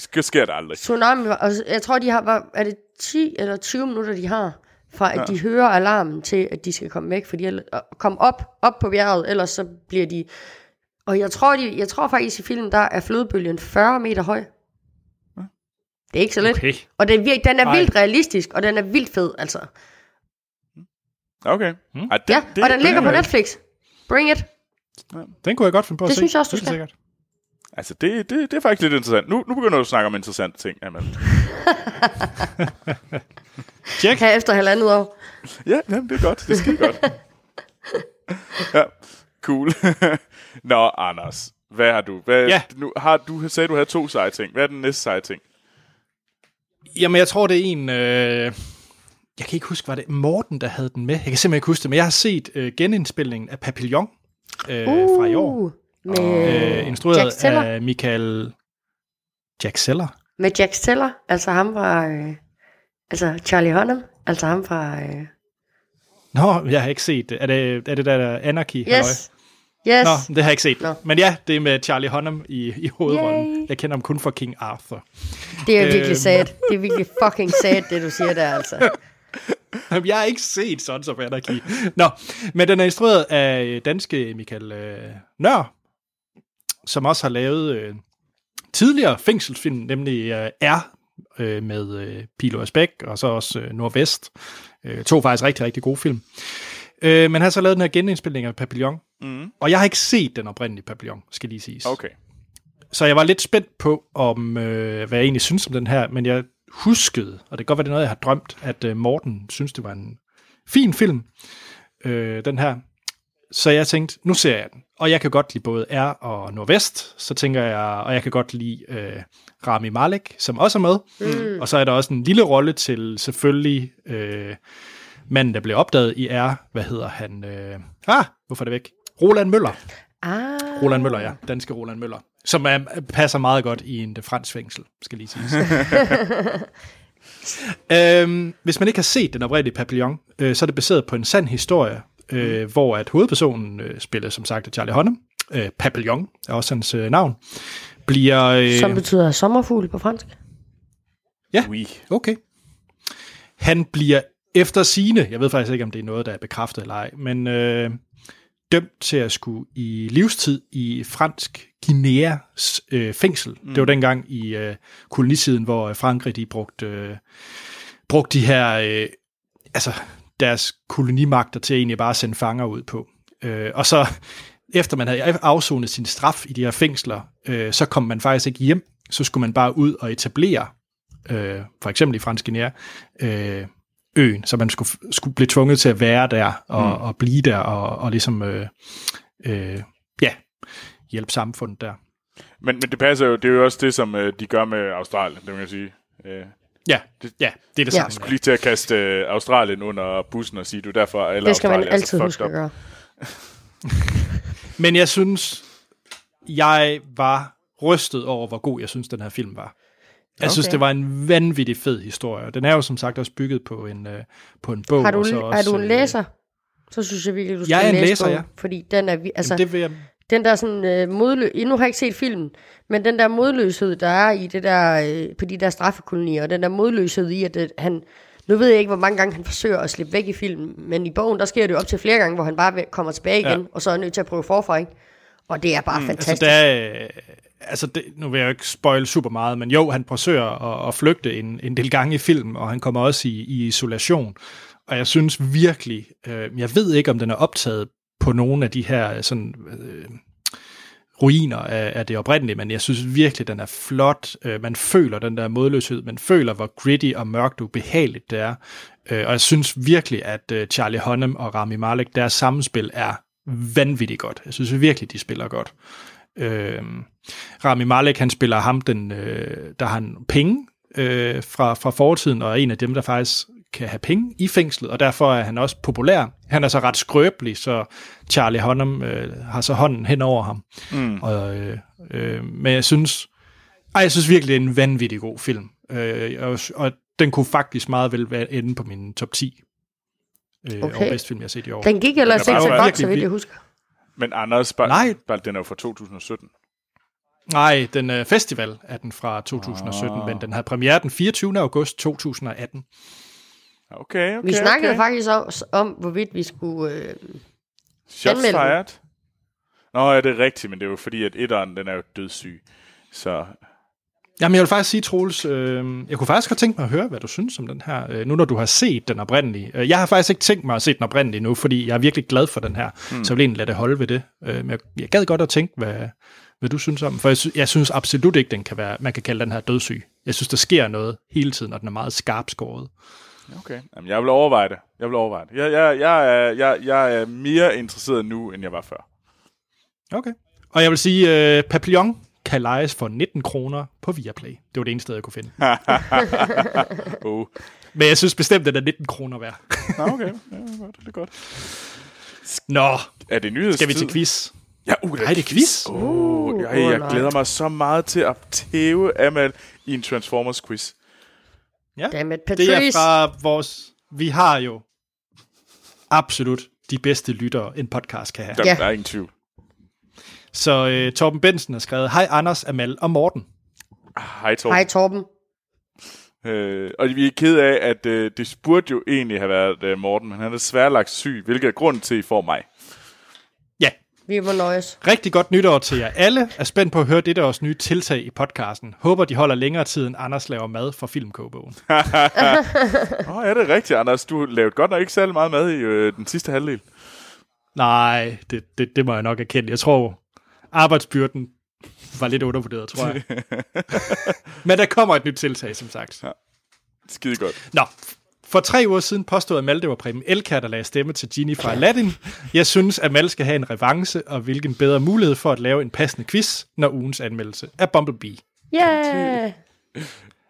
Så sker det aldrig. Tsunami, og jeg tror, de har, er det 10 eller 20 minutter, de har, fra at de hører alarmen til, at de skal komme væk, fordi komme op på bjerget, ellers så bliver de. Og jeg tror faktisk i filmen, der er flodbølgen 40 meter høj. Ja. Det er ikke så let. Okay. Og den er vildt realistisk, og den er vildt fed, altså. Okay. Den ligger på Netflix. Bring it. Den kunne jeg godt finde på at se. Det synes jeg også, du skal. Altså, det er faktisk lidt interessant. Nu begynder du at snakke om interessante ting, Amal. Check. Her efter 1,5 år. Ja, jamen, det er godt. Det sker godt. Ja, cool. Nå, Anders, hvad har du? Nu sagde, du havde 2 seje ting. Hvad er den næste seje ting? Jamen, jeg tror, det er en... Jeg kan ikke huske, var det Morten, der havde den med? Jeg kan simpelthen ikke huske det, men jeg har set genindspilningen af Papillon fra i år. Instrueret af Michael... Jack Zeller? Med Jack Zeller, altså ham fra... altså Charlie Hunnam, altså ham fra... Nå, jeg har ikke set det. Er det der Anarchy? Yes. Yes. Nå, det har jeg ikke set. No. Men ja, det er med Charlie Hunnam i hovedrollen. Yay. Jeg kender ham kun fra King Arthur. Det er virkelig sad. Det er virkelig fucking sad, det du siger der, altså. Jeg har ikke set Sons of Anarchy. Nå, men den er instrueret af danske Michael Nør, som også har lavet tidligere fængselsfilm, nemlig R med Pil og Spæk, og så også Nordvest. 2 faktisk rigtig, rigtig gode film. Men han så lavet den her genindspilning af Papillon, og jeg har ikke set den oprindelige Papillon, skal lige siges. Okay. Så jeg var lidt spændt på, om hvad jeg egentlig synes om den her, men jeg huskede, og det kan godt være, det er noget, jeg har drømt, at Morten synes, det var en fin film, den her. Så jeg tænkte, nu ser jeg den. Og jeg kan godt lide både R og Nordvest, så tænker jeg, og jeg kan godt lide Rami Malek, som også er med. Og så er der også en lille rolle til selvfølgelig manden, der blev opdaget i R. Hvad hedder han? Hvorfor er det væk? Roland Møller. Roland Møller, ja. Danske Roland Møller. Som passer meget godt i en fransk fængsel, skal lige sige. Hvis man ikke har set den oprindelige Papillon, så er det baseret på en sand historie, hvor at hovedpersonen spiller, som sagt, Charlie Hunnam. Papillon er også hans navn. Bliver, som betyder sommerfugl på fransk. Ja, okay. Han bliver eftersigende, jeg ved faktisk ikke, om det er noget, der er bekræftet eller ej, men dømt til at skulle i livstid i fransk Guineas fængsel. Det var dengang i kolonitiden, hvor Frankrig de brugte de her deres kolonimagter til egentlig bare at sende fanger ud på. Og så efter man havde afsonet sin straf i de her fængsler, så kom man faktisk ikke hjem, så skulle man bare ud og etablere, for eksempel i fransk Guinea, øen, så man skulle blive tvunget til at være der, og blive der, og ligesom hjælpe samfundet der. Men det passer jo, det er jo også det, som de gør med Australien, det kan jeg sige. Det er det samme. Jeg skulle lige til at kaste Australien under bussen og sige, du derfor... Eller det skal man altid huske at gøre. Men jeg synes, jeg var rystet over, hvor god jeg synes, den her film var. Jeg synes, det var en vanvittig fed historie. Den er jo som sagt også bygget på en bog. Har du en læser? Så synes jeg virkelig, du skal læse bogen. Ja. Fordi den er... Altså, jamen, den der sådan modløs... Nu har jeg ikke set filmen, men den der modløshed, der er i det der, på de der straffekolonier, og den der modløshed i, at han... Nu ved jeg ikke, hvor mange gange han forsøger at slippe væk i filmen, men i bogen, der sker det jo op til flere gange, hvor han bare kommer tilbage igen, og så er han nødt til at prøve forfra, ikke? Og det er bare fantastisk. Nu vil jeg jo ikke spoil super meget, men jo, han forsøger at flygte en del gange i filmen, og han kommer også i isolation. Og jeg synes virkelig... jeg ved ikke, om den er optaget på nogle af de her sådan, ruiner af det oprindelige, men jeg synes virkelig, den er flot. Man føler den der modløshed, man føler, hvor gritty og mørkt og ubehageligt det er. Og jeg synes virkelig, at Charlie Hunnam og Rami Malek, deres samspil er vanvittigt godt. Jeg synes virkelig, de spiller godt. Rami Malek, han spiller ham, der har han penge fra fortiden, og er en af dem, der faktisk kan have penge i fængslet, og derfor er han også populær. Han er så ret skrøbelig, så Charlie Hunnam har så hånden hen over ham. Og, men jeg synes virkelig, det er en vanvittig god film. Og den kunne faktisk meget vel være inde på min top 10 over bedste film, jeg har set i år. Den gik ellers ikke så godt, så vidt jeg husker. Men Anders, den er jo fra 2017. Nej, den festival er den fra 2017, men den havde premiere den 24. august 2018. Okay. Vi snakkede faktisk også om, hvorvidt vi skulle anmelde den. Nå, ja, det er rigtigt, men det er jo fordi, at etteren, den er jo dødssyg. Så... Jamen, jeg vil faktisk sige, Troels, jeg kunne faktisk godt tænke mig at høre, hvad du synes om den her, nu når du har set den oprindelige. Jeg har faktisk ikke tænkt mig at se den oprindelige nu, fordi jeg er virkelig glad for den her, så jeg vil egentlig lade det holde ved det. Men jeg gad godt at tænke, hvad, Hvad du synes om? For jeg synes absolut ikke, den kan være, man kan kalde den her dødssyg. Jeg synes, der sker noget hele tiden, og den er meget skarpt skåret. Okay. Jamen, jeg vil overveje det. Jeg er mere interesseret nu, end jeg var før. Okay. Og jeg vil sige, Papillon kan lejes for 19 kroner på Viaplay. Det var det eneste sted, jeg kunne finde. Oh. Men jeg synes bestemt, at den er 19 kroner værd. Okay, ja, det er godt. Nå, er det nyhedstid? Skal vi til quiz? Ja, det er quiz. Jeg glæder mig så meget til at tæve Amal i en Transformers quiz. Ja. Det er fra vores... Vi har jo absolut de bedste lyttere, en podcast kan have. Ja. Der er ingen tvivl. Så Torben Bensen har skrevet, hej Anders, Amal og Morten. Hej Torben. Hej Torben. Og vi er ked af, at det burde jo egentlig have været Morten, men han er desværre lagt syg, hvilket er grunden til for mig. Ja. Vi var nøjes. Rigtig godt nytår til jer alle. Er spændt på at høre dette års nye tiltag i podcasten. Håber, de holder længere tid, end Anders laver mad for filmkogebogen. Er det rigtigt, Anders? Du lavede godt nok ikke særlig meget mad i den sidste halvdel. Nej, det må jeg nok erkende. Jeg tror, arbejdsbyrden var lidt undervurderet, tror jeg. Men der kommer et nyt tiltag, som sagt. Ja. Skide godt. Nå, for 3 uger siden påstod Amal, det var Preben Elkær, der lagde stemme til Genie fra Aladdin. Jeg synes, Amal skal have en revanche, og hvilken bedre mulighed for at lave en passende quiz, når ugens anmeldelse er Bumblebee. Yeah!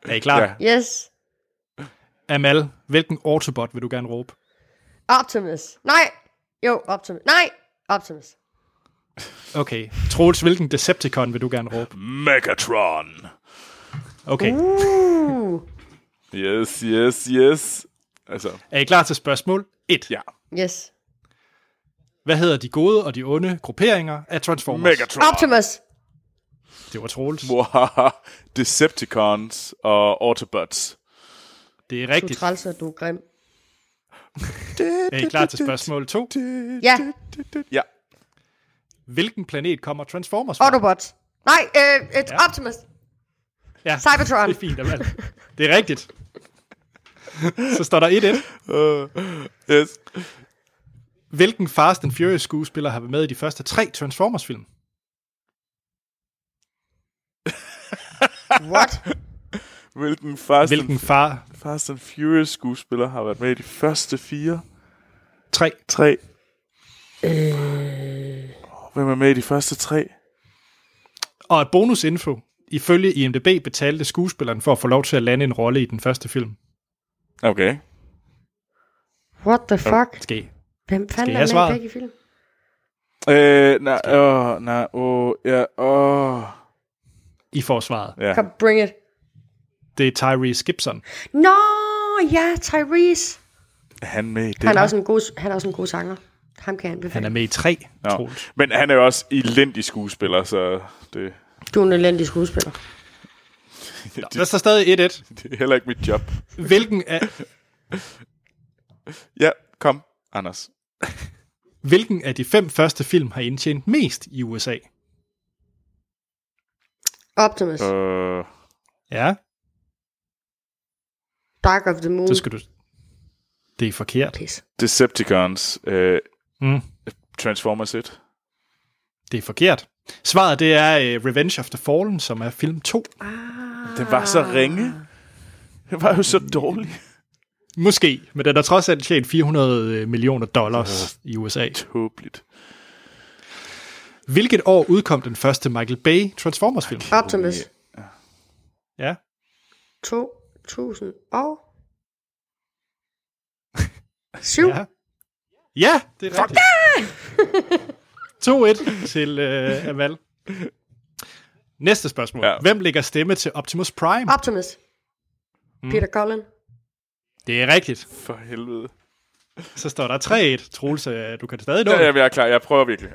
Er I klar? Ja. Yes. Amal, hvilken Autobot vil du gerne råbe? Optimus. Nej! Jo, Optimus. Nej! Optimus. Okay. Troels, hvilken Decepticon vil du gerne råbe? Megatron. Okay. Yes. Altså. Er I klar til spørgsmål 1? Ja. Yes. Hvad hedder de gode og de onde grupperinger af Transformers? Megatron. Optimus. Det var Troels. Wow. Decepticons og Autobots. Det er rigtigt. Du trælser, du er grim. Er I klar til spørgsmål 2? Ja. Ja. Hvilken planet kommer Transformers fra? Autobots. Nej, ja. Optimus. Ja, Cybertron. Det er fint, Amal. Det er rigtigt. Så står der 1-1. Yes. Hvilken Fast and Furious skuespiller har været med i de første 3 Transformers-film? What? Fast and Furious skuespiller har været med i de første 4? 3. Hvem er med i de første 3? Og et bonusinfo. Ifølge IMDb betalte skuespilleren for at få lov til at lande en rolle i den første film. Okay. What the fuck? Hvem fanden er med i begge film? I får svaret. Yeah. Come bring it. Det er Tyrese Gibson. Nå, ja, Tyrese. Han med i det. Han er også en god sanger. Han er med i 3, Troels. Men han er jo også elendig skuespiller, så det... Du er en elendig skuespiller. Nå, der står stadig 1-1. Det er heller ikke mit job. Hvilken af... Ja, kom, Anders. Hvilken af de 5 første film har indtjent mest i USA? Optimus. Ja. Dark of the Moon. Så skal du... Det er forkert. Pis. Decepticons. Transformers 1. Det er forkert. Svaret det er Revenge of the Fallen, som er film 2. Ah. Det var så ringe. Det var jo så dårligt. Måske, men den er trods alt tjent $400 million i USA. Tåbeligt. Hvilket år udkom den første Michael Bay Transformers-film? Optimus. Ja. 2000 og... 7? Ja, det er rigtigt. 2-1 til Amal. Næste spørgsmål. Ja. Hvem lægger stemme til Optimus Prime? Optimus. Peter Cullen. Det er rigtigt. For helvede. Så står der 3-1. Troels, du kan det stadig nå. Ja, jeg er klar. Jeg prøver virkelig.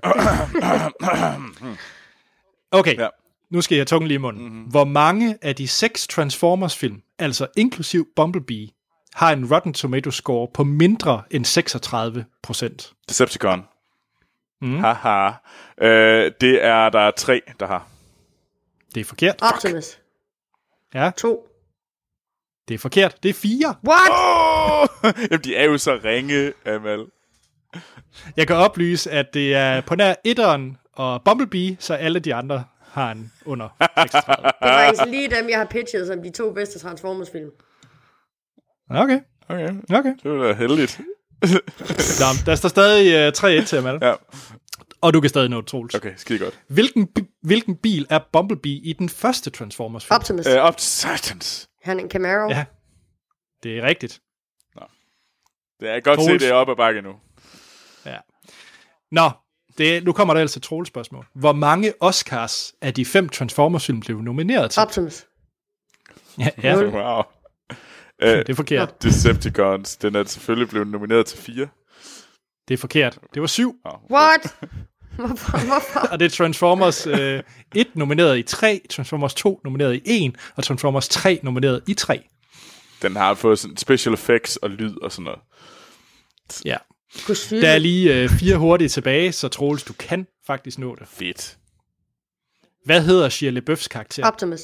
Okay, ja. Nu skal jeg tunge lige i munden. Hvor mange af de 6 Transformers-film, altså inklusiv Bumblebee, har en Rotten Tomatoes score på mindre end 36%. Decepticon. Haha. Det er der 3, der har. Det er forkert. Optimus. Fuck. Ja. 2. Det er forkert. Det er 4. What? Oh! Jamen, de er jo så ringe, Amal. Jeg kan oplyse, at det er på nær 1'eren og Bumblebee, så alle de andre har han under 36. Det er faktisk lige dem, jeg har pitchet som de 2 bedste Transformers-film. Okay. Det var da heldigt. Nå, der er stadig 3-1 til ham. Ja. Og du kan stadig nå det, Troels. Okay, skide godt. Hvilken bil er Bumblebee i den første Transformers-film? Optimus. Optimus. Han er en Camaro. Ja, det er rigtigt. Nå. Det er godt Troels. Se, det er op ad bakke nu. Ja. Nå, nu kommer der altså et Troels-spørgsmål. Hvor mange Oscars af de 5 Transformers-film blev nomineret til? Optimus. Ja. Wow. Det er forkert. Decepticons, den er selvfølgelig blevet nomineret til 4. Det er forkert. Det var 7. What? Hvorfor? Og det er Transformers 1 nomineret i 3, Transformers 2 nomineret i 1, og Transformers 3 nomineret i 3. Den har fået sådan special effects og lyd og sådan noget. Ja. Der er lige 4 hurtigt tilbage, så Troels, du kan faktisk nå det. Fedt. Hvad hedder Shia LaBeoufs karakter? Optimus.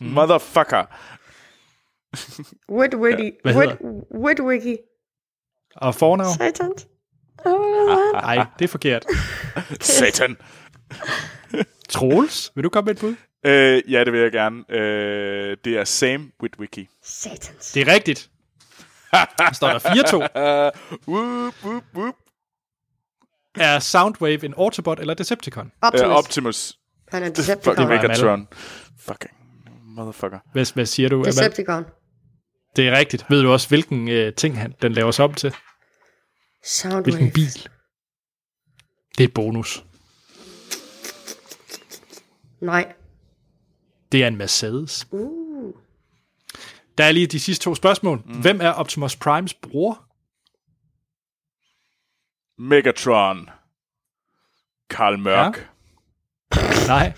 Motherfucker. Witwicky. Og fornavn? Satan. Nej, det er forkert. Satan. Troels, vil du komme med et bud? Ja, det vil jeg gerne. Det er Sam Witwicky. Satan. Det er rigtigt. Der står der 4-2. Er Soundwave en Autobot eller Decepticon? Optimus. Han er Decepticon. Det er Megatron. Fucking motherfucker. Hvad siger du? Decepticon. Det er rigtigt. Ved du også, hvilken ting den laver sig om til? Soundwave. Hvilken bil? Det er bonus. Nej. Det er en Mercedes. Der er lige de sidste 2 spørgsmål. Hvem er Optimus Primes bror? Megatron. Karl Mørk. Ja. Nej.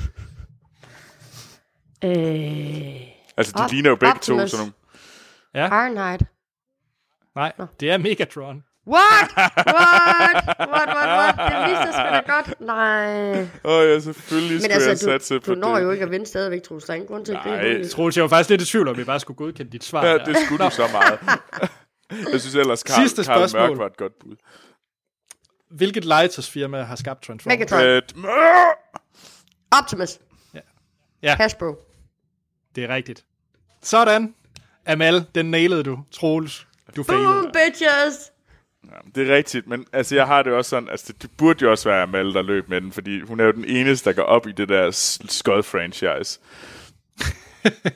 Altså, de ligner jo begge Optimus. 2 sådan nogle. Ja. Iron Knight. Nej, det er Megatron. What? Det viste sig sgu da godt. Nej. Ja, selvfølgelig skulle jeg satse på det. Men altså, du når jo ikke at vinde stadigvæk, Troels. Der er ingen grund til det. Troels, jeg var faktisk lidt i tvivl om, jeg bare skulle godkende dit svar. Ja, det skulle du så meget. Jeg synes ellers, Karl Mørk var et godt bud. Hvilket legetøjsfirma har skabt Transformers? Megatron. Optimus. Ja. Hasbro. Det er rigtigt. Sådan. Amal, den nailede du. Troels, du failede. Boom, bitches! Ja, det er rigtigt, men altså, jeg har det også sådan, altså, det burde jo også være Amal, der løb med den, fordi hun er jo den eneste, der går op i det der Skod-franchise.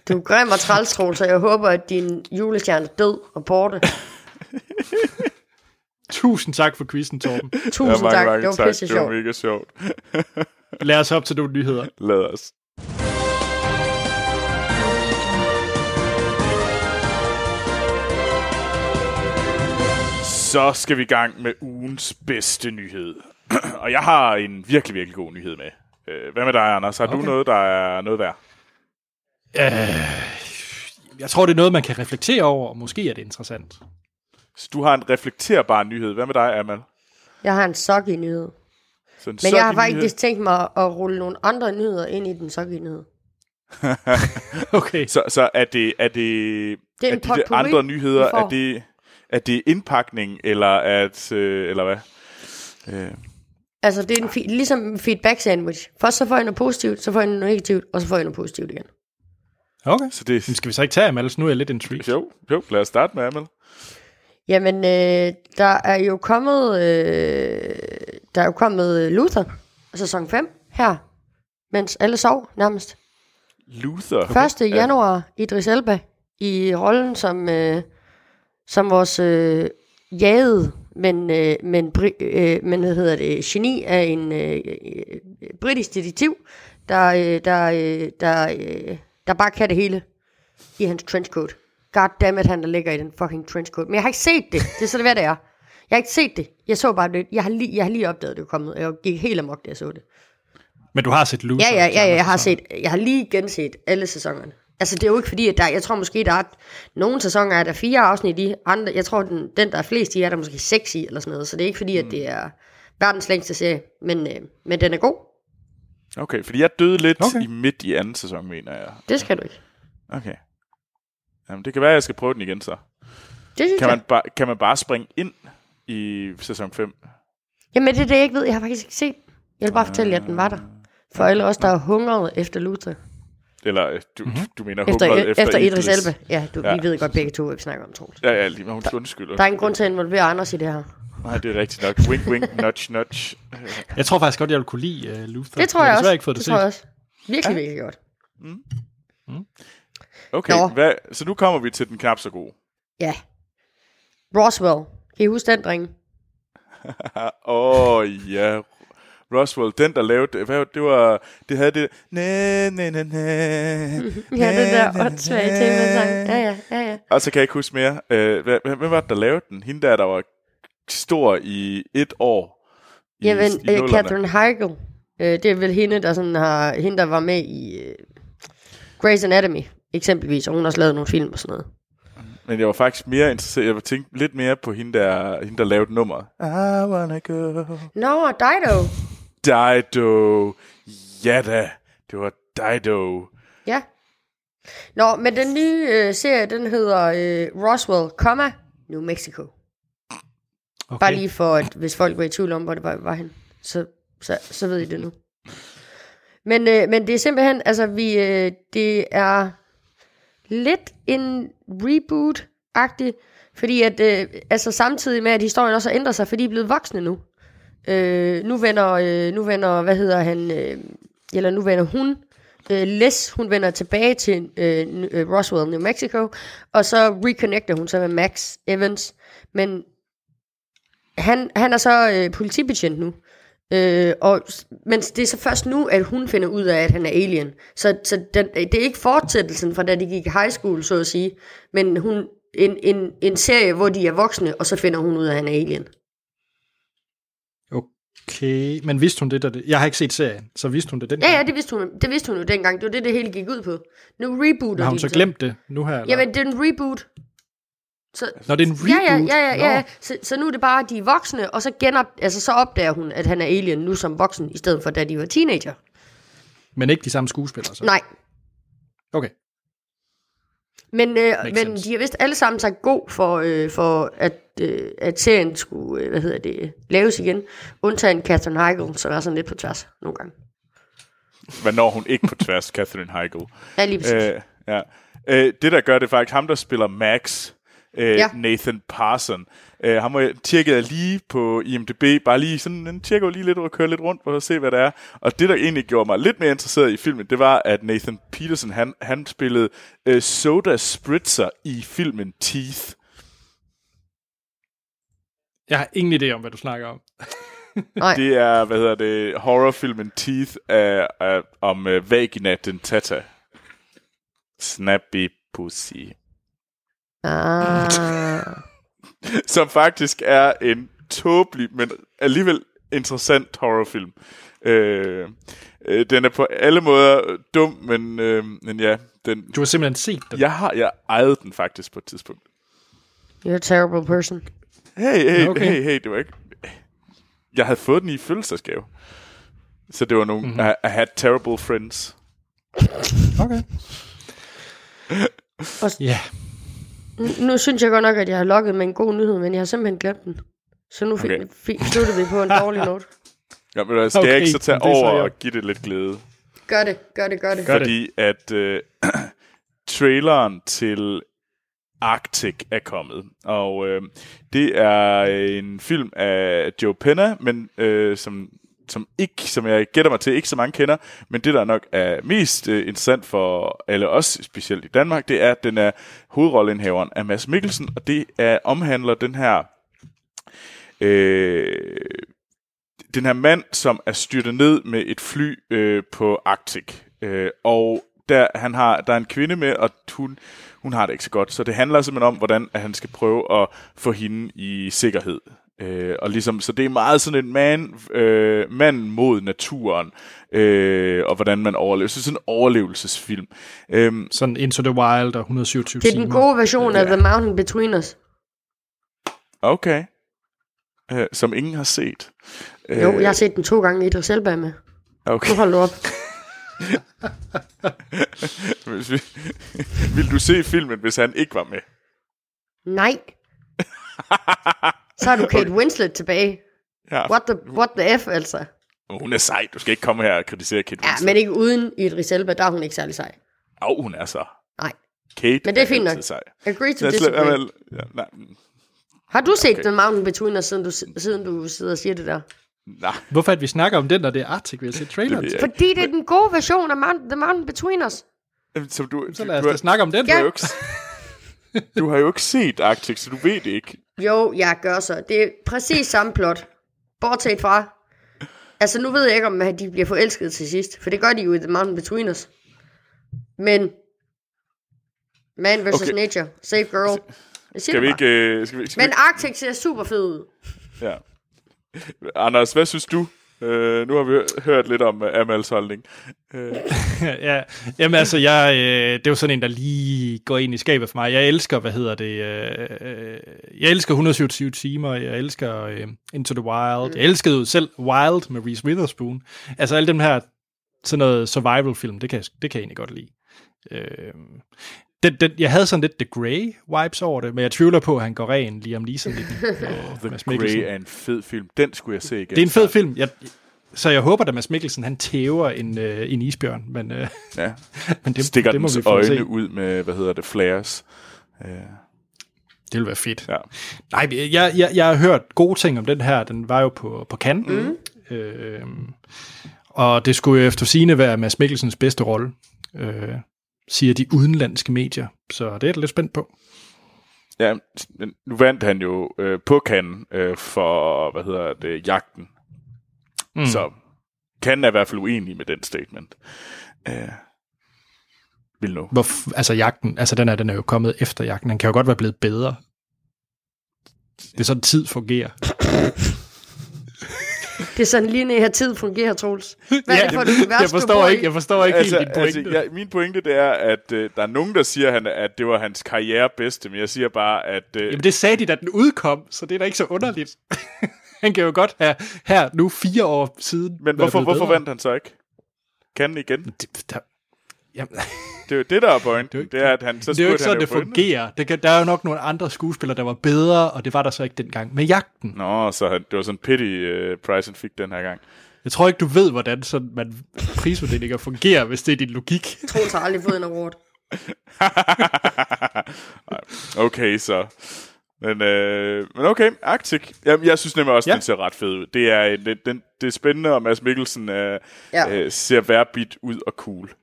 Du er grim og træls, Troels, så jeg håber, at din julestjerne er død og borte. Tusind tak for quizzen, Torben. Tusind tak, det var pisse sjovt. Det var mega sjovt. Lad os hoppe til nogle nyheder. Lad os. Så skal vi i gang med ugens bedste nyhed. Og jeg har en virkelig, virkelig god nyhed med. Hvad med dig, Anders? Har du noget, der er noget værd? Jeg tror, det er noget, man kan reflektere over, og måske er det interessant. Så du har en reflekterbar nyhed. Hvad med dig, Amal? Jeg har en soggy nyhed. Men jeg har faktisk tænkt mig at rulle nogle andre nyheder ind i den soggy nyhed. Okay. Så er det er de andre nyheder, er det... Er det indpakning, eller hvad? Altså, det er en ligesom en feedback sandwich. Først så får jeg noget positivt, så får jeg noget negativt, og så får jeg noget positivt igen. Okay, så det... Skal vi så ikke tage Amal, så nu er jeg lidt intrigued. Jo, lad os starte med Amal. Jamen, der er jo kommet Luther, sæson 5, her, mens alle sov nærmest. Luther? 1. januar, Idris Elba, i rollen som vores jagede, men hvad hedder det, geni af en britisk detektiv, der bare kan det hele i hans trenchcoat. Goddammit, han der ligger i den fucking trenchcoat. Men jeg har ikke set det. Det er så det, hvad det er. Jeg har ikke set det. Jeg så bare det. Jeg har lige opdaget, det var kommet. Jeg gik helt amok, da jeg så det. Men du har set Luther? Ja, jeg har lige genset alle sæsonerne. Altså, det er jo ikke fordi, at jeg tror måske, der er nogle sæsoner, der er 4 afsnit i, andre, jeg tror, den der er flest i, er der måske 6 i, eller sådan noget, så det er ikke fordi, at det er verdens længste serie, men den er god. Okay, fordi jeg døde lidt i midt i anden sæson, mener jeg. Det skal du ikke. Okay. Jamen, det kan være, at jeg skal prøve den igen, så. Det synes jeg. Kan man bare springe ind i sæson 5? Jamen, det er det, jeg ikke ved. Jeg har faktisk ikke set. Jeg vil bare fortælle jer, at den var der. For alle os, der har hungret efter Luther. Eller du mener hungret efter Idris Elba. Ja, vi ved godt begge to, at vi snakker om Troels. Ja, ja, lige med hun undskylder. Der er ingen grund til at involvere Anders i det her. Nej, det er rigtigt nok. Wink, wink, nudge, nudge. Jeg tror faktisk godt, jeg vil kunne lide Luther. Det tror jeg også. Det tror jeg også. Virkelig, virkelig godt. Okay, så nu kommer vi til den knap så gode. Ja. Roswell. Kan I huske den, drenge? Roswell, den der lavede, hvad det var, det havde det ja, den der åndssvage temasang. Ja. Og så kan jeg ikke huske mere. Hvem var det, der lavede den? Hende der var stor i et år. Jamen, Katherine Heigl. Det er vel hende, der sådan har, hende der var med i Grey's Anatomy, eksempelvis, og hun har også lavet nogle film og sådan noget. Men jeg var faktisk mere interesseret, jeg var tænkt lidt mere på hende der lavede nummeret. I wanna go. No, Dido. Dido. Ja da, det var Dido. Ja. Nå, men den nye serie, den hedder Roswell, New Mexico. Okay. Bare lige for, at hvis folk var i tvivl om, hvor det var henne, så ved I det nu. Men det er simpelthen, altså det er lidt en reboot-agtig, fordi at, altså samtidig med, at historien også har ændret sig, fordi de er blevet voksne nu. Nu vender hun, Les, hun vender tilbage til Roswell, New Mexico, og så reconnecter hun sig med Max Evans, men han er så politibetjent nu. Men det er så først nu, at hun finder ud af, at han er alien. Så det er ikke fortsættelsen fra da de gik i high school, så at sige. Men hun, en serie, hvor de er voksne, og så finder hun ud af, at han er alien. Okay, men vidste hun det der? Jeg har ikke set serien, så vidste hun det dengang? Ja, det vidste hun jo dengang. Det var det hele gik ud på. Nu rebooter de. Har hun så glemt det nu her? Eller? Jamen, det er en reboot. Så, når det er en reboot? Ja. Så nu er det bare, at de er voksne, og så, så opdager hun, at han er alien nu som voksen, i stedet for, da de var teenager. Men ikke de samme skuespillere, så? Nej. Okay. Men de har vist alle sammen sagt god for at serien skulle, laves igen. Undtagen Katherine Heigl, som er sådan lidt på tværs nogle gange. Hvad når hun ikke på tværs, Katherine Heigl? Ja, lige præcis. Det, der gør det faktisk, ham, der spiller Max... Nathan Parson. Han tjekkede lige på IMDb, bare lige sådan, han tjekker lige lidt og kører lidt rundt for at se, hvad det er. Og det, der egentlig gjorde mig lidt mere interesseret i filmen, det var, at Nathan Peterson, han spillede Soda Spritzer i filmen Teeth. Jeg har ingen idé om, hvad du snakker om. Det er, horrorfilmen Teeth om vagina dentata. Snappy pussy. Som faktisk er en tåbelig, men alligevel interessant horrorfilm. Den er på alle måder dum, men ja. Du har simpelthen set den. Jeg ejede den faktisk på et tidspunkt. You're a terrible person. Hey, det var ikke... Jeg havde fået den i fødselsdagsgave. Så det var nogle... Mm-hmm. I had terrible friends. Okay. Ja. Yeah. Nu synes jeg godt nok, at jeg har logget med en god nyhed, men jeg har simpelthen glemt den. Så nu slutter vi på en dårlig note. Ja, men skal jeg ikke så tage over og give det lidt glæde? Gør det. Fordi at traileren til Arctic er kommet, og det er en film af Joe Penna, men som jeg gætter mig til, ikke så mange kender, men det, der nok er mest interessant for alle os, specielt i Danmark, det er, at den er hovedrolleindhaveren af Mads Mikkelsen, og det er, omhandler den her mand, som er styrtet ned med et fly på Arctic, og der er en kvinde med, og hun har det ikke så godt, så det handler simpelthen om, hvordan at han skal prøve at få hende i sikkerhed. Og ligesom, så det er meget sådan en mand mod naturen, og hvordan man overlever. Så sådan en overlevelsesfilm. Sådan Into the Wild og 127 timer. Det er den gode version af The Mountain Between Us. Okay. Som ingen har set. Jo, jeg har set den 2 gange, Idris Elba med. Okay. Nu holder du op. Vil du se filmen, hvis han ikke var med? Nej. Så har du Kate Winslet tilbage. Ja. What the F, altså. Hun er sej, du skal ikke komme her og kritisere Kate Winslet. Ja, men ikke uden Idris Elba, der er hun ikke særlig sej. Au, hun er så. Nej. Kate, men det er fint nok. Agree to disagree. Ja, nej. Har du set The Mountain Between Us, siden du sidder og siger det der? Nej. Hvorfor at vi snakker om den, når det er Arctic, vi har set traileren? Fordi det er den gode version af The Mountain Between Us. Så lad os da snakke om den. Ja. Du har jo ikke set Arctic, så du ved det ikke. Jo, jeg gør så. Det er præcis samme plot. Bortset fra... Altså, nu ved jeg ikke, om de bliver forelskede til sidst. For det gør de jo i The Mountain Between Us. Men... Man vs. Nature. Save girl. Skal vi ikke... Men Arctic ser super fed ud. Ja. Anders, hvad synes du? Nu har vi hørt lidt om Amals holdning. Ja. Jamen altså, det er jo sådan en, der lige går ind i skabet for mig. Jeg elsker, jeg elsker 127 timer, jeg elsker Into the Wild. Jeg elskede jo selv Wild med Reese Witherspoon. Altså alle dem her, sådan noget survival-film, det kan jeg egentlig godt lide. Jeg havde sådan lidt The Grey vibes over det, men jeg tvivler på, at han går ren lige om lige sådan lidt. The Grey er en fed film. Den skulle jeg se igen. Det er en fed film. Så jeg håber, at Mads Mikkelsen, han tæver en isbjørn, men, men det, stikker det må vi få se. Stikker dens øjne ud med, flares. Det ville være fedt. Ja. Nej, jeg har hørt gode ting om den her. Den var jo på Cannes. Og det skulle efter sigende være Mads Mikkelsens bedste rolle. Siger de udenlandske medier, så det er lidt spændt på. Ja, nu vandt han jo på Cannes for, jagten. Mm. Så Cannes er i hvert fald uenig med den statement. Jagten, altså den er jo kommet efter jagten, den kan jo godt være blevet bedre. Det er sådan, tid fungerer. Det er sådan lige her tid fungerer, Troels. Jeg forstår ikke helt din pointe. Min pointe, det er, at der er nogen, der siger, at det var hans karriere bedste, men jeg siger bare, at... Jamen det sagde de, da den udkom, så det er da ikke så underligt. Han kan jo godt have her nu 4 år siden. Men hvorfor vandt han så ikke? Kan den igen? Det er jo det, der er pointen. Det er jo ikke sådan, det fungerer. Der er jo nok nogle andre skuespillere, der var bedre, og det var der så ikke dengang med jagten. Nå, så det var sådan pity, Price han fik den her gang. Jeg tror ikke, du ved, hvordan sådan man prisuddelinger fungerer, hvis det er din logik. Jeg tror, du har aldrig fået en award. Okay, så... Men okay, Arctic. Jamen, jeg synes nemlig også, den ser ret fed ud. Det er spændende, og Mads Mikkelsen ser værbit ud og cool.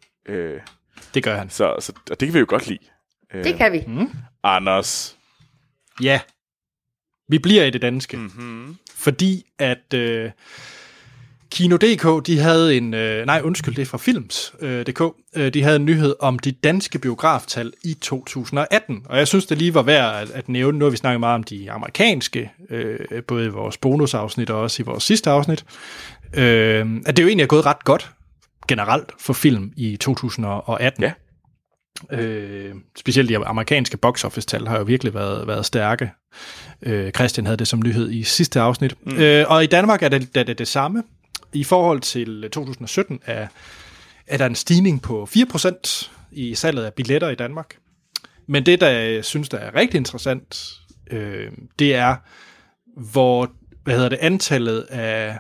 Det gør han. Så og det kan vi jo godt lide. Det kan vi. Anders. Ja. Vi bliver i det danske. Mm-hmm. Fordi at Kino.dk, de havde det er fra Films.dk. De havde en nyhed om de danske biograftal i 2018. Og jeg synes, det lige var værd at nævne. Nu har vi snakket meget om de amerikanske, både i vores bonusafsnit og også i vores sidste afsnit. At det jo egentlig er gået ret godt generelt for film i 2018. Ja. Specielt de amerikanske box office-tal har jo virkelig været stærke. Christian havde det som nyhed i sidste afsnit. Og i Danmark er det samme. I forhold til 2017 er der en stigning på 4% i salget af billetter i Danmark. Men det, der jeg synes, der er rigtig interessant, det er, hvor antallet af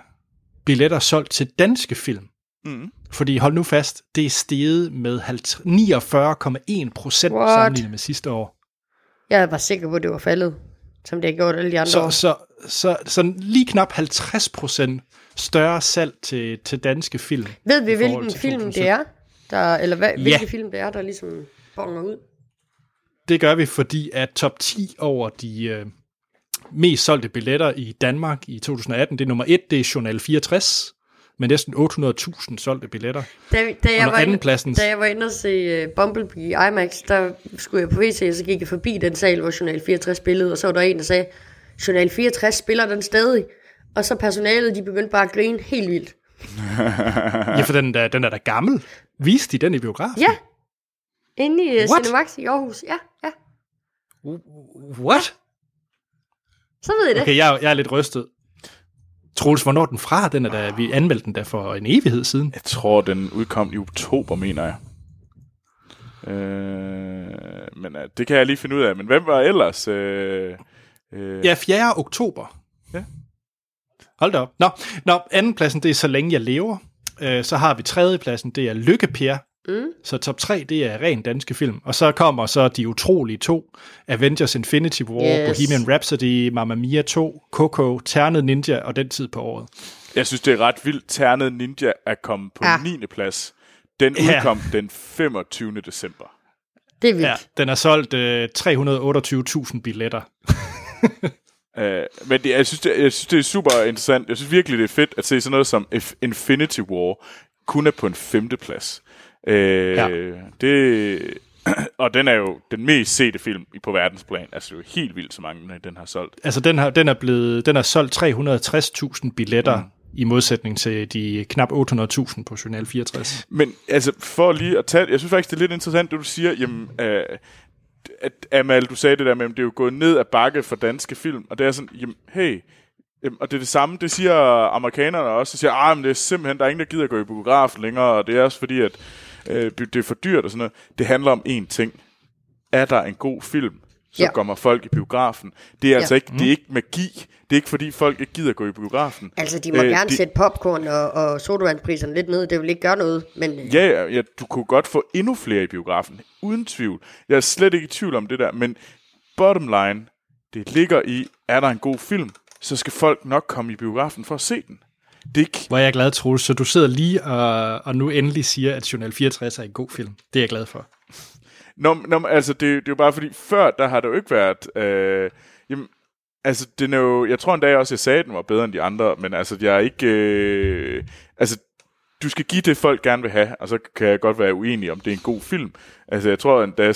billetter solgt til danske film. Mm. Fordi hold nu fast, det er steget med 49,1% sammenlignet med sidste år. Jeg var sikker på, at det var faldet, som det har gjort alle de andre år. Så lige knap 50% større salg til danske film. Ved vi, hvilken film det er? Hvilke film det er, der ligesom bonger ud? Det gør vi, fordi at top 10 over de mest solgte billetter i Danmark i 2018, det er nummer 1, det er Journal 64. Men næsten 800.000 solgte billetter. Da jeg var inde og se Bumblebee IMAX, der skulle jeg på WC, og så gik jeg forbi den sal, hvor Journal 64 spillede, og så var der en, der sagde, Journal 64 spiller den stadig. Og så personalet, de begyndte bare at grine helt vildt. Ja, for den er da gammel. Viste de den i biografen? Ja. Inde i Cinemax i Aarhus. Ja. What? Så ved jeg det. Okay, jeg er lidt rystet. Troels, hvornår den fra? Vi anmeldte den da for en evighed siden. Jeg tror, den udkom i oktober, mener jeg. Men det kan jeg lige finde ud af. Men hvem var ellers? 4. oktober. Ja. Hold da op. Nå, andenpladsen, det er Så længe jeg lever. Så har vi tredjepladsen, det er Lykke-Per. Mm. Så top 3, det er ren danske film. Og så kommer så de utrolige 2, Avengers Infinity War, yes. Bohemian Rhapsody, Mamma Mia 2, Coco, Ternet Ninja og Den tid på året. Jeg synes, det er ret vildt. Ternet Ninja er kommet på 9. plads. Den udkom den 25. december. Det er vildt. Ja, den har solgt 328.000 billetter. Men jeg synes, det er super interessant. Jeg synes virkelig, det er fedt at se sådan noget som Infinity War kun er på en 5. plads. Det, og den er jo den mest sete film på verdensplan. Altså jo helt vildt, så mange den har solgt. Altså den er solgt 360.000 billetter i modsætning til de knap 800.000 på Journal 64. Men altså for lige at tage, jeg synes faktisk det er lidt interessant, det du siger, jamen, at Amal, du sagde det der med, at det er jo gået ned ad bakke for danske film, og det er sådan, jamen, hey, og det er det samme, det siger amerikanerne også, de siger, men det er simpelthen, der er ingen, der gider at gå i biografen længere, og det er også fordi, at det er for dyrt og sådan noget. Det handler om én ting. Er der en god film, så kommer folk i biografen. Det er altså ikke, det er ikke magi. Det er ikke fordi, folk ikke gider at gå i biografen. Altså, de må gerne sætte popcorn og sodavandspriserne lidt ned. Det vil ikke gøre noget. Men... Ja, du kunne godt få endnu flere i biografen. Uden tvivl. Jeg er slet ikke i tvivl om det der. Men bottom line, det ligger i, er der en god film, så skal folk nok komme i biografen for at se den. Dick. Hvor er jeg glad, Troels. Så du sidder lige og nu endelig siger, at Journal 64 er en god film. Det er jeg glad for. Nå, altså det er jo bare fordi, før der har det jo ikke været... altså, den er jo, jeg tror endda også, jeg sagde, at den var bedre end de andre, men altså, jeg er ikke... altså, du skal give det, folk gerne vil have, og så kan jeg godt være uenig, om det er en god film. Altså, jeg tror endda...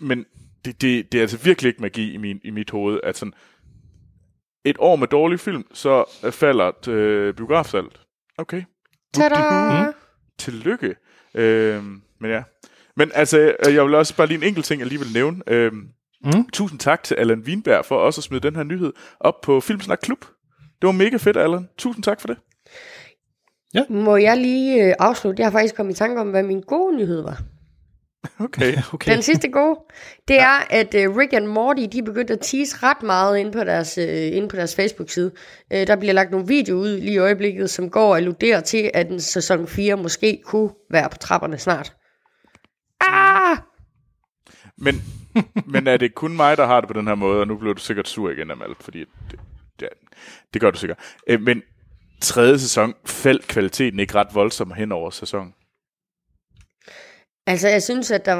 men det er altså virkelig ikke magi i mit hoved, at sådan... Et år med dårlig film, så falder et biografsalt. Okay. Tada! Tillykke. Men altså, jeg vil også bare lige en enkelt ting alligevel nævne. Tusind tak til Allan Wienberg for også at smide den her nyhed op på Filmsnak Klub. Det var mega fedt, Allan. Tusind tak for det. Ja. Må jeg lige afslutte? Jeg har faktisk kommet i tanke om, hvad min gode nyhed var. Okay. Den sidste gode, det er, at Rick and Morty, de er begyndt at tease ret meget inde på deres Facebook-side. Der bliver lagt nogle videoer ud lige i øjeblikket, som går og alluderer til, at en sæson 4 måske kunne være på trapperne snart. Men er det kun mig, der har det på den her måde, og nu bliver du sikkert sur igen, Amal, fordi det gør du sikkert. Men tredje sæson faldt kvaliteten ikke ret voldsomt hen over sæsonen. Altså, jeg synes, at der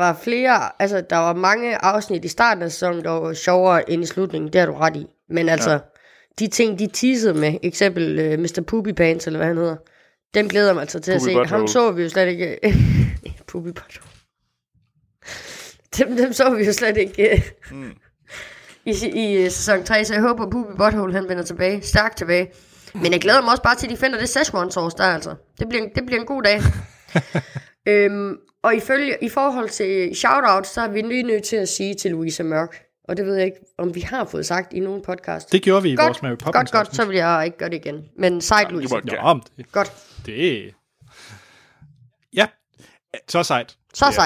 var mange afsnit i starten af sæsonen, der var sjovere end i slutningen. Det har du ret i. Men altså, de ting, de teasede med, eksempel Mr. Poopy Pants, eller hvad han hedder, dem glæder mig altså til Poopy at se. Butthole. Ham så vi jo slet ikke... Poopy Butthole. Dem så vi jo slet ikke i sæson 3, så jeg håber, Poopy Butthole, han vender tilbage. Stærkt tilbage. Men jeg glæder mig også bare til, at de finder det Szechuan sauce der, altså. Det bliver en god dag. Og i forhold til shoutouts, så er vi lige nødt til at sige til Louise Mørk. Og det ved jeg ikke, om vi har fået sagt i nogen podcast. Det gjorde vi i vores Mary Poppins. Godt, så vil jeg ikke gøre det igen. Men sejt, Louise. Godt. Det. Ja, så sejt.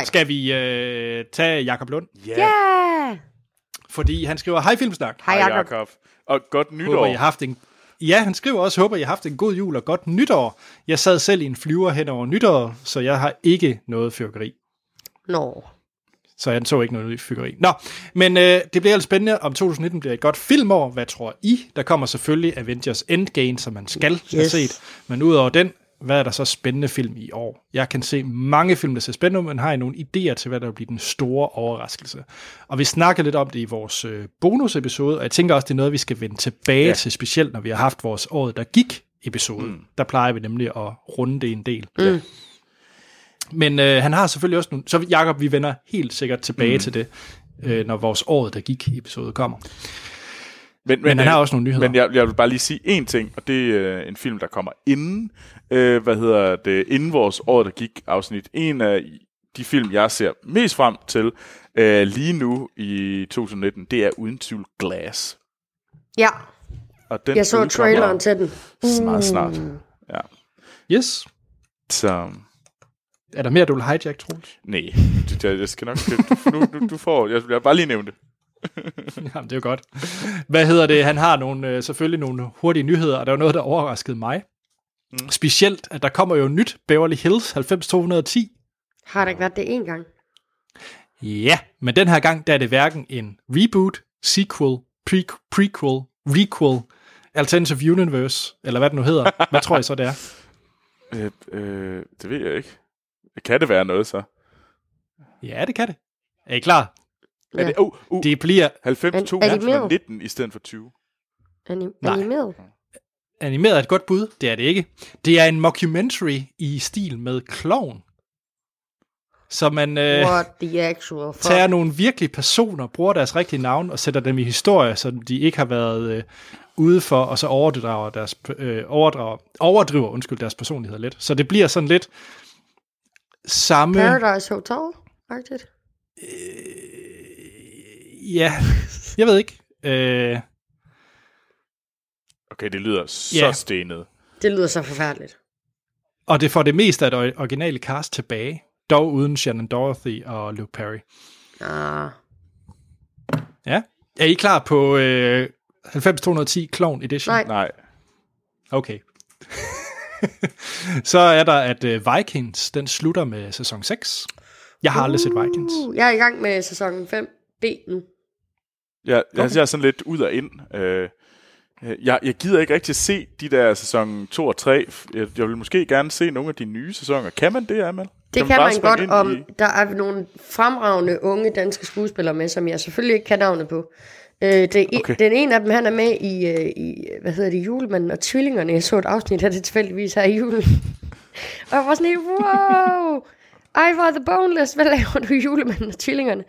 Skal vi tage Jakob Lund? Ja! Fordi han skriver, hej Filmsnak. Hej Jakob. Og godt nytår. Håber I har haft en... Ja, han skriver også, håber I har haft en god jul og godt nytår. Jeg sad selv i en flyver hen over nytår, så jeg har ikke noget fyrkeri. Nå. Så jeg så ikke noget fyrkeri. Nå, men det bliver altså spændende, om 2019 bliver et godt filmår. Hvad tror I? Der kommer selvfølgelig Avengers Endgame, som man skal have set. Men udover den, hvad er der så spændende film i år? Jeg kan se mange film, der ser spændende, men har I nogle idéer til, hvad der vil blive den store overraskelse? Og vi snakker lidt om det i vores bonusepisode, og jeg tænker også, det er noget, vi skal vende tilbage til, specielt når vi har haft vores året, der gik episode. Der plejer vi nemlig at runde det en del. Ja. Men han har selvfølgelig også nogle... Så Jakob, vi vender helt sikkert tilbage til det, når vores året, der gik episode kommer. Men han har også nogle nyheder. Men jeg vil bare lige sige én ting, og det er en film, der kommer inden, inden vores år, der gik afsnit. En af de film, jeg ser mest frem til lige nu i 2019, det er uden tvivl Glass. Ja, og den jeg så traileren til den. Meget snart, ja. Yes. Så... Er der mere, du vil hijack, Troels? Nej, jeg skal nok... Du får... Jeg vil bare lige nævne det. Jamen, det er jo godt. Hvad hedder det? Han har nogle, selvfølgelig nogle hurtige nyheder, og der er noget, der overraskede mig. Mm. Specielt, at der kommer jo nyt Beverly Hills 90210. Har der ikke været det en gang? Ja, men den her gang, der er det hverken en reboot, sequel, prequel, requel, alternative universe, eller hvad det nu hedder. Hvad tror I så, det er? Det ved jeg ikke. Kan det være noget så? Ja, det kan det. Er I klar? Ja. Er det, det bliver 90-2019 i stedet for 20. Animeret? Nej. Animeret er et godt bud. Det er det ikke. Det er en mockumentary i stil med Klovn. Så man tager nogle virkelige personer, bruger deres rigtige navn og sætter dem i historier, som de ikke har været ude for, og så overdrager deres, overdriver deres personlighed lidt. Så det bliver sådan lidt samme... Paradise Hotel-agtigt? Ja, jeg ved ikke. Okay, det lyder så stenet. Det lyder så forfærdeligt. Og det får det meste af det originale cast tilbage, dog uden Shannon Dorothy og Luke Perry. Ja. Er I klar på 90210 Clone Edition? Nej. Okay. Så er der, at Vikings, den slutter med sæson 6. Jeg har aldrig set Vikings. Jeg er i gang med sæson 5B nu. Jeg er sådan lidt ud og ind. Jeg gider ikke rigtig se de der sæson 2 og 3. Jeg vil måske gerne se nogle af de nye sæsoner. Kan man det, Amal? Det kan man godt, om der er nogle fremragende unge danske skuespillere med, som jeg selvfølgelig ikke kan navnet på. Den ene af dem, han er med i Julemanden og Tvillingerne. Jeg så et afsnit af det tilfældigvis her i julen. Og jeg var sådan helt, wow! Ivar the Boneless, hvad laver du i Julemanden og Tvillingerne?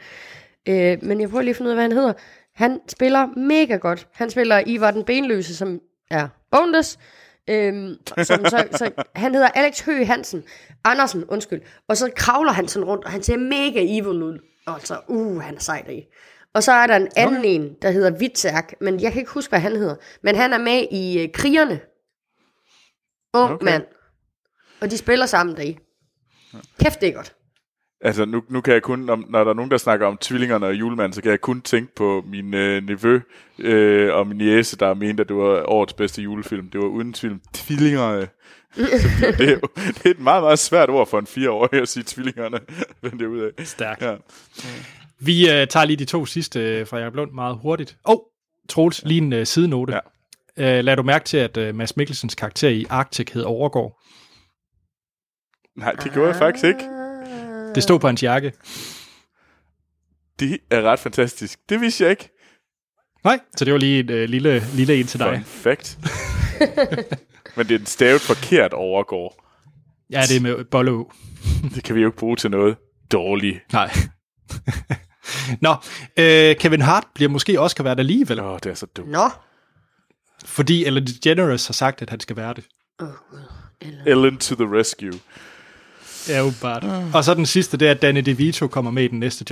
Men jeg prøver lige at finde ud af, hvad han hedder. Han spiller mega godt. Han spiller Ivar den Benløse, som er Boneless. Han hedder Alex Høgh Andersen, og så kravler han sådan rundt, og han ser mega evil ud, og så han er sej deri. Og så er der en anden en, der hedder Witzerk, men jeg kan ikke huske, hvad han hedder, men han er med i Krigerne. Mand, og de spiller sammen deri. Kæft, det er godt. Altså, nu kan jeg kun, når der er nogen, der snakker om Tvillingerne og Julemanden, så kan jeg kun tænke på min nevø og min niece, der mente, at det var årets bedste julefilm. Det var uden tvivl Tvillingerne. Det er et meget, meget svært ord for en 4-årig at sige Tvillingerne. Vend det ud af. Stærkt. Ja. Vi tager lige de to sidste fra Jacob Lund meget hurtigt. Troels, lige en sidenote. Ja. Lad du mærke til, at Mads Mikkelsens karakter i Arctic hed Overgaard? Nej, det gjorde jeg faktisk ikke. Det stod på hans jakke. Det er ret fantastisk. Det vidste jeg ikke. Nej, så det var lige en lille en til dig. Fun fact. Men det er en stavet forkert Overgaard. Ja, det er med bolle. Det kan vi jo ikke bruge til noget dårligt. Nej. Nå, Kevin Hart bliver måske også kan være der alligevel. Det er så dumt. Nå. Fordi Ellen DeGeneres har sagt, at han skal være det. Ellen to the rescue. Ja, åbenbart. Og så den sidste, det er, at Danny DeVito kommer med i den næste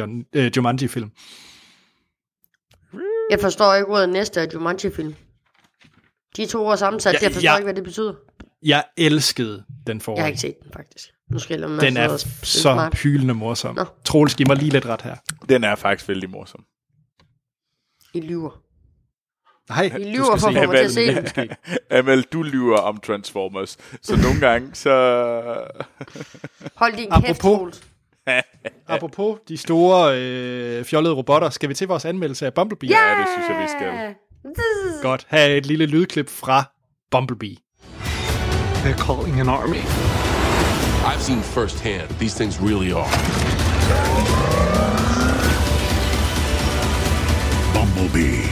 Jumanji-film. Jeg forstår ikke ordet næste Jumanji-film. De to ord sammensat, jeg forstår ikke, hvad det betyder. Jeg elskede den forrige. Jeg har ikke set den, faktisk. Den er så hylende morsom. Troels, giv mig lige lidt ret her. Den er faktisk vældig morsom. I lyver. Nej, I lyver for mig til at se den. Amal, du lyver om Transformers. Så nogle gange, så... Hold din kæft, Troels. Apropos de store fjollede robotter, skal vi til vores anmeldelse af Bumblebee? Yeah! Ja, det synes jeg, vi skal. Godt, have et lille lydklip fra Bumblebee. They're calling an army. I've seen firsthand these things really are. Bumblebee.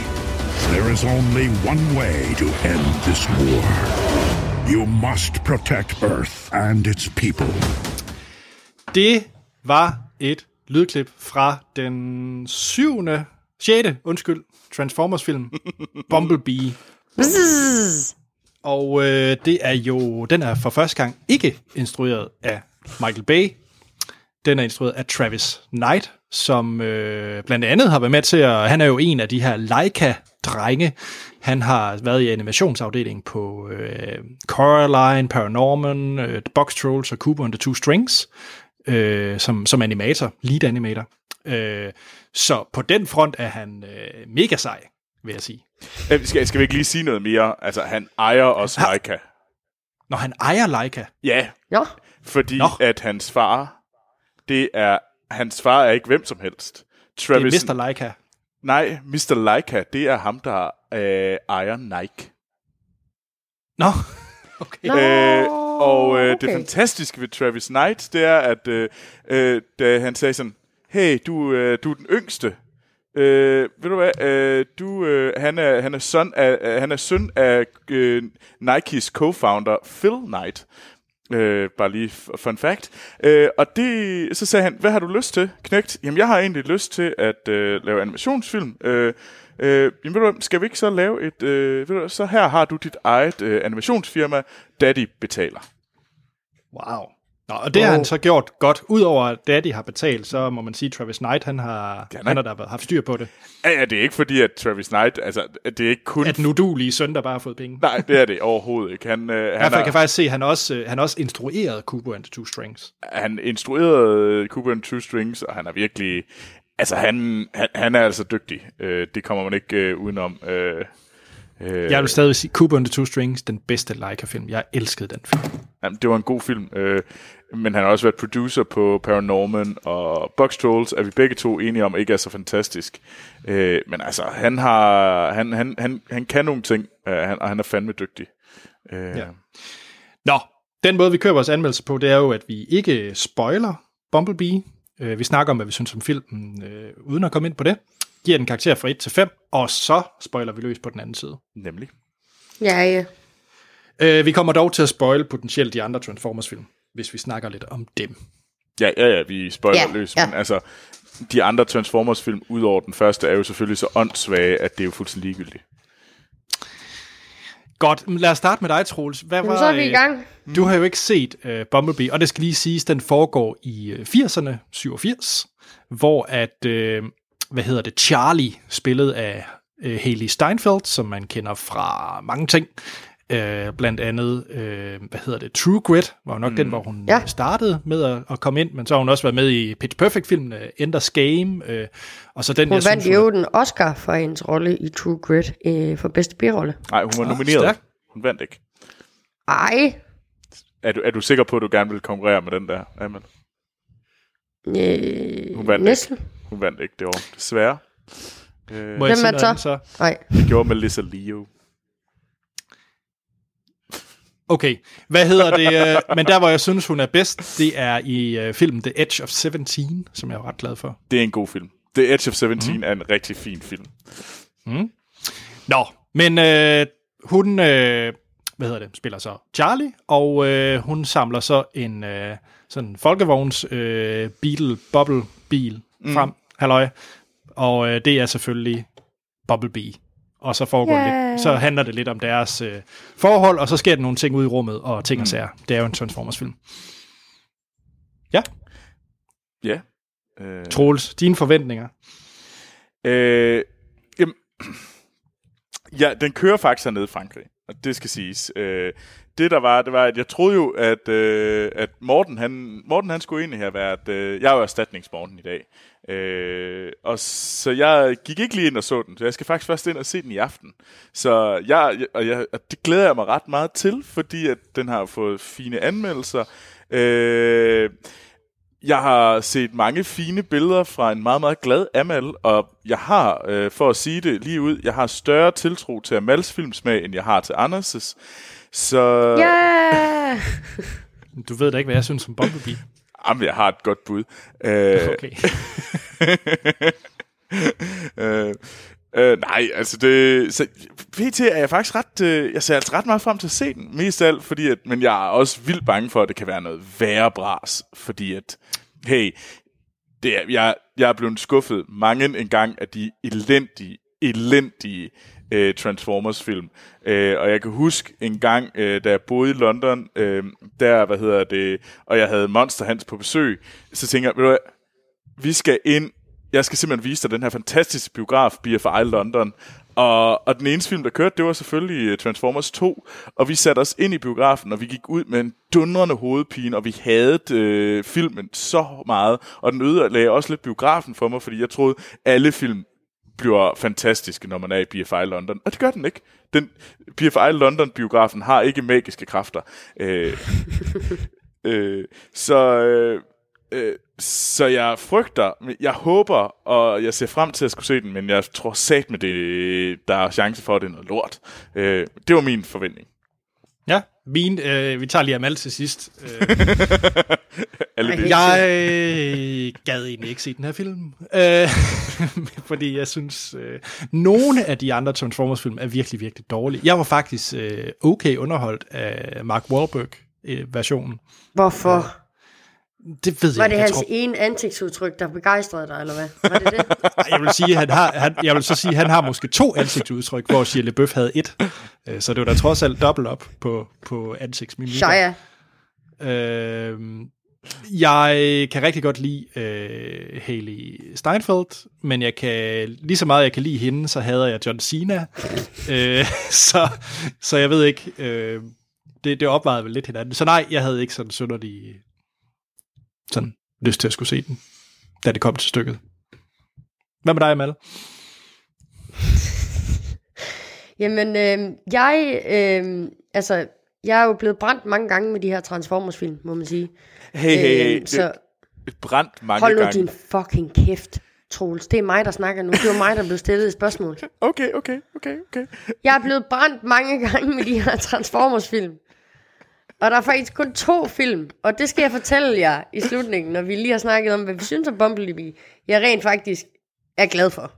There is only one way to end this war. You must protect Earth and its people. Det var et lydklip fra den 6. Transformers-film Bumblebee. Og den er for første gang ikke instrueret af Michael Bay. Den er instrueret af Travis Knight, som blandt andet har været med til at... Han er jo en af de her Leica-drenge. Han har været i animationsafdelingen på Coraline, Paranorman, Box Trolls og Cooper and the Two Strings som animator, lead animator. Så på den front er han mega sej, vil jeg sige. Skal vi ikke lige sige noget mere? Altså, han ejer også Leica. Når han ejer Leica? Ja. Fordi at hans far, er ikke hvem som helst. Travis, det er Mr. Leica. Nej, Mr. Leica, det er ham, der ejer Nike. Okay. Og det fantastiske ved Travis Knight, det er, at da han sagde sådan, hey, du er den yngste. Ved du hvad? Han er søn af Nikes co-founder, Phil Knight. Bare lige fun fact. Og det, så sagde han, hvad har du lyst til, knægt? Jamen, jeg har egentlig lyst til at lave animationsfilm. Jamen, ved du, skal vi ikke så lave et... så her har du dit eget animationsfirma, Daddy betaler. Wow. Nå, og det har han så gjort godt. Udover at Daddy har betalt, så må man sige, at Travis Knight, han har haft styr på det. Ja, det er ikke fordi, at Travis Knight... Altså, det er ikke kun... At nu du lige søn, der bare har fået penge. Nej, det er det overhovedet ikke. Jeg kan faktisk se, at han også instruerede Kubo and the Two Strings. Han instruerede Kubo and the Two Strings, og han er virkelig... Altså, han er altså dygtig. Det kommer man ikke udenom. Jeg vil stadig sige, Kubo and the Two Strings, den bedste Leica-film. Jeg elskede den film. Jamen, det var en god film. Men han har også været producer på Paranorman og Box Trolls, er vi begge to enige om, ikke er så fantastisk. Men altså, han kan nogle ting, og han er fandme dygtig. Ja. Nå, den måde, vi kører vores anmeldelse på, det er jo, at vi ikke spoiler Bumblebee. Vi snakker om, hvad vi synes om filmen, uden at komme ind på det. Giver den karakter fra 1 til 5, og så spoiler vi løs på den anden side. Nemlig. Ja. Vi kommer dog til at spoile potentielt de andre Transformers-film, hvis vi snakker lidt om dem. Ja, vi spoiler løs. Ja. Men altså, de andre Transformers-film, udover den første, er jo selvfølgelig så åndssvage, at det er jo fuldstændig ligegyldigt. Godt, lad os starte med dig, Troels. Så er vi i gang. Du har jo ikke set Bumblebee, og det skal lige siges, den foregår i 80'erne, 87, hvor at, Charlie, spillet af Hailee Steinfeld, som man kender fra mange ting, blandt andet, True Grit, var nok den, hvor hun startede med at komme ind, men så har hun også været med i Pitch Perfect-filmen, Ender's Game, og så den, hun vandt den Oscar for hendes rolle i True Grit, for bedste birolle. Nej, hun var nomineret. Stærk. Hun vandt ikke. Ej. Er du sikker på, at du gerne vil konkurrere med den der, Amal? Hun vandt ikke det år, desværre. Må jeg sige noget så? Nej. Det gjorde Melissa Leo. Okay, hvad hedder det? Men der, hvor jeg synes, hun er bedst, det er i filmen The Edge of 17, som jeg er ret glad for. Det er en god film. The Edge of 17 er en rigtig fin film. Mm. Nå, men hun spiller så Charlie, og hun samler så en sådan folkevogns bobble bil frem, halløj, og det er selvfølgelig Bumblebee. Og så foregår lidt, så handler det lidt om deres forhold, og så sker der nogle ting ude i rummet, og ting og sager. Det er jo en Transformers-film. Ja? Ja. Troels, dine forventninger? Ja, den kører faktisk hernede i Frankrig, og det skal siges. Det var, at jeg troede jo, at Morten han skulle egentlig have været... jeg er jo erstatningsmorten i dag. Og så jeg gik ikke lige ind og så den, så jeg skal faktisk først ind og se den i aften. Så det glæder jeg mig ret meget til, fordi at den har fået fine anmeldelser. Jeg har set mange fine billeder fra en meget, meget glad Amal, og jeg har, for at sige det lige ud, jeg har større tiltro til Amals filmsmag, end jeg har til Anders'. Så... Yeah! Du ved da ikke, hvad jeg synes om Bumblebee. Jamen, jeg har et godt bud. Okay. Nej, altså det... Så, PT er jeg faktisk ret... jeg ser altså ret meget frem til at se den, mest af alt, fordi at... Men jeg er også vildt bange for, at det kan være noget værre bras, fordi at... Hey, det er, jeg er blevet skuffet mange en gang af de elendige Transformers-film. Og jeg kan huske en gang, da jeg boede i London, og jeg havde Monster Hans på besøg, så tænkte jeg, ved du hvad, vi skal ind, jeg skal simpelthen vise dig den her fantastiske biograf, BFI London, Og den eneste film, der kørte, det var selvfølgelig Transformers 2, og vi satte os ind i biografen, og vi gik ud med en dundrende hovedpine, og vi hadede filmen så meget, og den ødelagde også lidt biografen for mig, fordi jeg troede, alle film bliver fantastiske, når man er i BFI London, og det gør den ikke. Den BFI London-biografen har ikke magiske kræfter. Så jeg frygter, jeg håber, og jeg ser frem til at skulle se den, men jeg tror sat med det, der er chance for, at det er noget lort. Det var min forventning. Ja, min, vi tager lige Amal til sidst. Jeg gad egentlig ikke se den her film, fordi jeg synes, nogle af de andre Transformers-film er virkelig, virkelig dårlige. Jeg var faktisk okay underholdt af Mark Wahlberg-versionen. Hvorfor? Det ved jeg. Var det hans ene ansigtsudtryk, der begejstrede dig, eller hvad? Var det det? Jeg vil sige, at han har måske to ansigtsudtryk, hvor Shia LaBeouf havde et. Så det var da trods alt dobbelt op på ansigtsmimikker. Shia. Jeg kan rigtig godt lide Hailee Steinfeld, men jeg kan lige så meget jeg kan lide hende, så hader jeg John Cena. Så jeg ved ikke. Det opvejede vel lidt hinanden. Så nej, jeg havde ikke sådan sådan lyst til at skulle se den, da det kom til stykket. Hvad med dig, Amalie? Jamen, jeg er jo blevet brændt mange gange med de her Transformers-film, må man sige. Hey, så brændt mange gange. Hold nu din fucking kæft, Troels. Det er mig, der snakker nu. Det var mig, der blev stillet et spørgsmål. Okay. Jeg er blevet brændt mange gange med de her Transformers-film. Og der er faktisk kun 2 film, og det skal jeg fortælle jer i slutningen, når vi lige har snakket om, hvad vi synes om Bumblebee, jeg rent faktisk er glad for.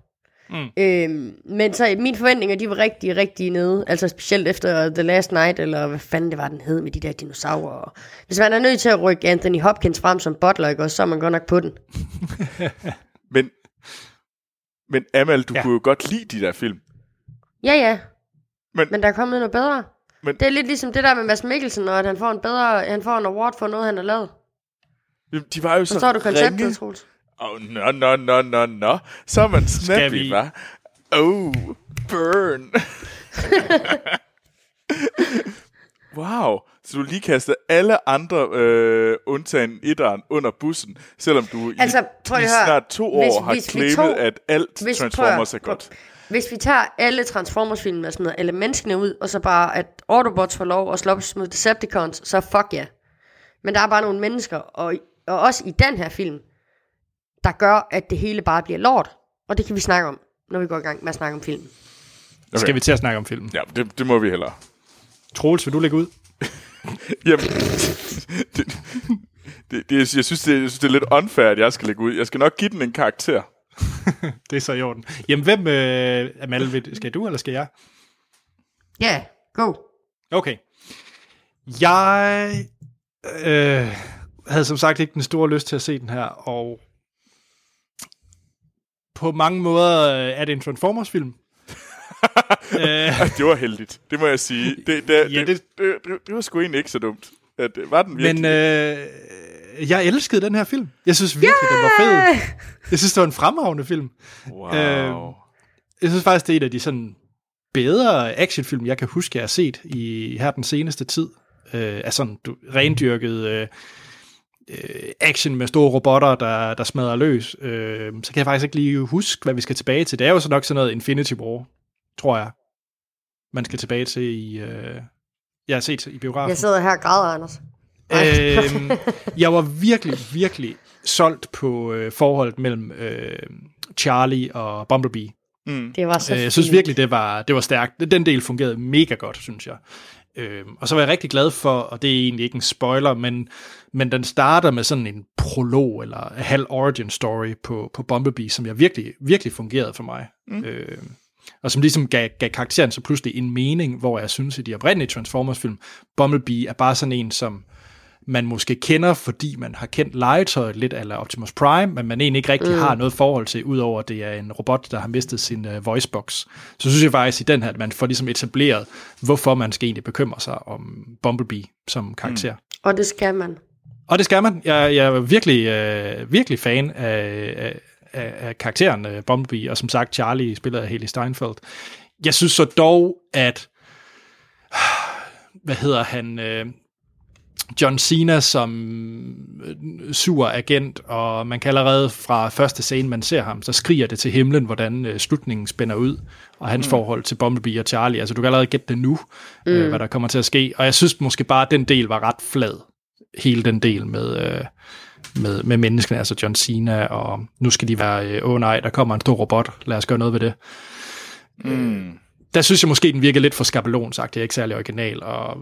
Men så mine forventninger, de var rigtig, rigtig nede, altså specielt efter The Last Night, eller hvad fanden det var, den hed med de der dinosaurer. Hvis man er nødt til at rykke Anthony Hopkins frem som butler, så er man godt nok på den. Men Amal, du kunne jo godt lide de der film. Ja. Men der er kommet noget bedre. Men, det er lidt ligesom det der med Mads Mikkelsen, og at han får en award for noget, han har lavet. De var jo så ringe. Du konceptet, Troels? No. Så er man snappy, hva'? Oh, burn. Wow. Så du lige kaster alle andre undtagen etteren under bussen, selvom du i snart 2 år har claimet, at alt Transformers er godt. Hvis vi tager alle Transformers-filmene og smider alle menneskene ud, og så bare, at Autobots får lov at slå op mod Decepticons, så fuck yeah. Men der er bare nogle mennesker, og også i den her film, der gør, at det hele bare bliver lort. Og det kan vi snakke om, når vi går i gang med at snakke om filmen. Okay. Skal vi til at snakke om filmen? Ja, det må vi hellere. Troels, vil du lægge ud? Jamen, jeg synes, det er lidt unfair, at jeg skal lægge ud. Jeg skal nok give den en karakter. Det er så i orden. Jamen, hvem Amal, skal du, eller skal jeg? Ja, yeah, go. Okay. Jeg havde som sagt ikke den store lyst til at se den her, og på mange måder er det en Transformers-film. Det var heldigt, det må jeg sige. Det var sgu egentlig ikke så dumt. Var den virkelig? Jeg elskede den her film. Jeg synes virkelig, den var fed. Jeg synes, det var en fremragende film. Wow. Jeg synes faktisk, det er et af de sådan bedre actionfilm, jeg kan huske, jeg har set i her den seneste tid. Af sådan rendyrket action med store robotter, der smadrer løs. Så kan jeg faktisk ikke lige huske, hvad vi skal tilbage til. Det er jo så nok sådan noget Infinity War, tror jeg, man skal tilbage til i... jeg har set i biografen. Jeg sidder her og græder, Anders. Jeg var virkelig, virkelig solgt på forholdet mellem Charlie og Bumblebee. Mm. Det var så fint. Jeg synes virkelig, det var stærkt. Den del fungerede mega godt, synes jeg. Og så var jeg rigtig glad for, og det er egentlig ikke en spoiler, men den starter med sådan en prolog, eller halv origin story på Bumblebee, som jeg virkelig, virkelig fungerede for mig. Mm. Og som ligesom gav karakteren så pludselig en mening, hvor jeg synes, at de oprindelige Transformers-film, Bumblebee er bare sådan en, som man måske kender, fordi man har kendt legetøjet lidt eller Optimus Prime, men man egentlig ikke rigtig har noget forhold til, udover at det er en robot, der har mistet sin voicebox. Så synes jeg faktisk i den her, at man får ligesom etableret, hvorfor man skal egentlig bekymre sig om Bumblebee som karakter. Og det skal man. Jeg er virkelig, virkelig fan af karakteren Bumblebee, og som sagt Charlie spiller af Hailee Steinfeld. Jeg synes så dog, at John Cena som sur agent, og man kan allerede fra første scene, man ser ham, så skriger det til himlen, hvordan slutningen spænder ud, og hans forhold til Bumblebee og Charlie. Altså, du kan allerede gætte det nu, hvad der kommer til at ske. Og jeg synes måske bare, at den del var ret flad. Hele den del med menneskene, altså John Cena, og nu skal de være, nej, der kommer en stor robot, lad os gøre noget ved det. Der synes jeg måske, den virker lidt for skabelonsagtig, det er ikke særlig original, og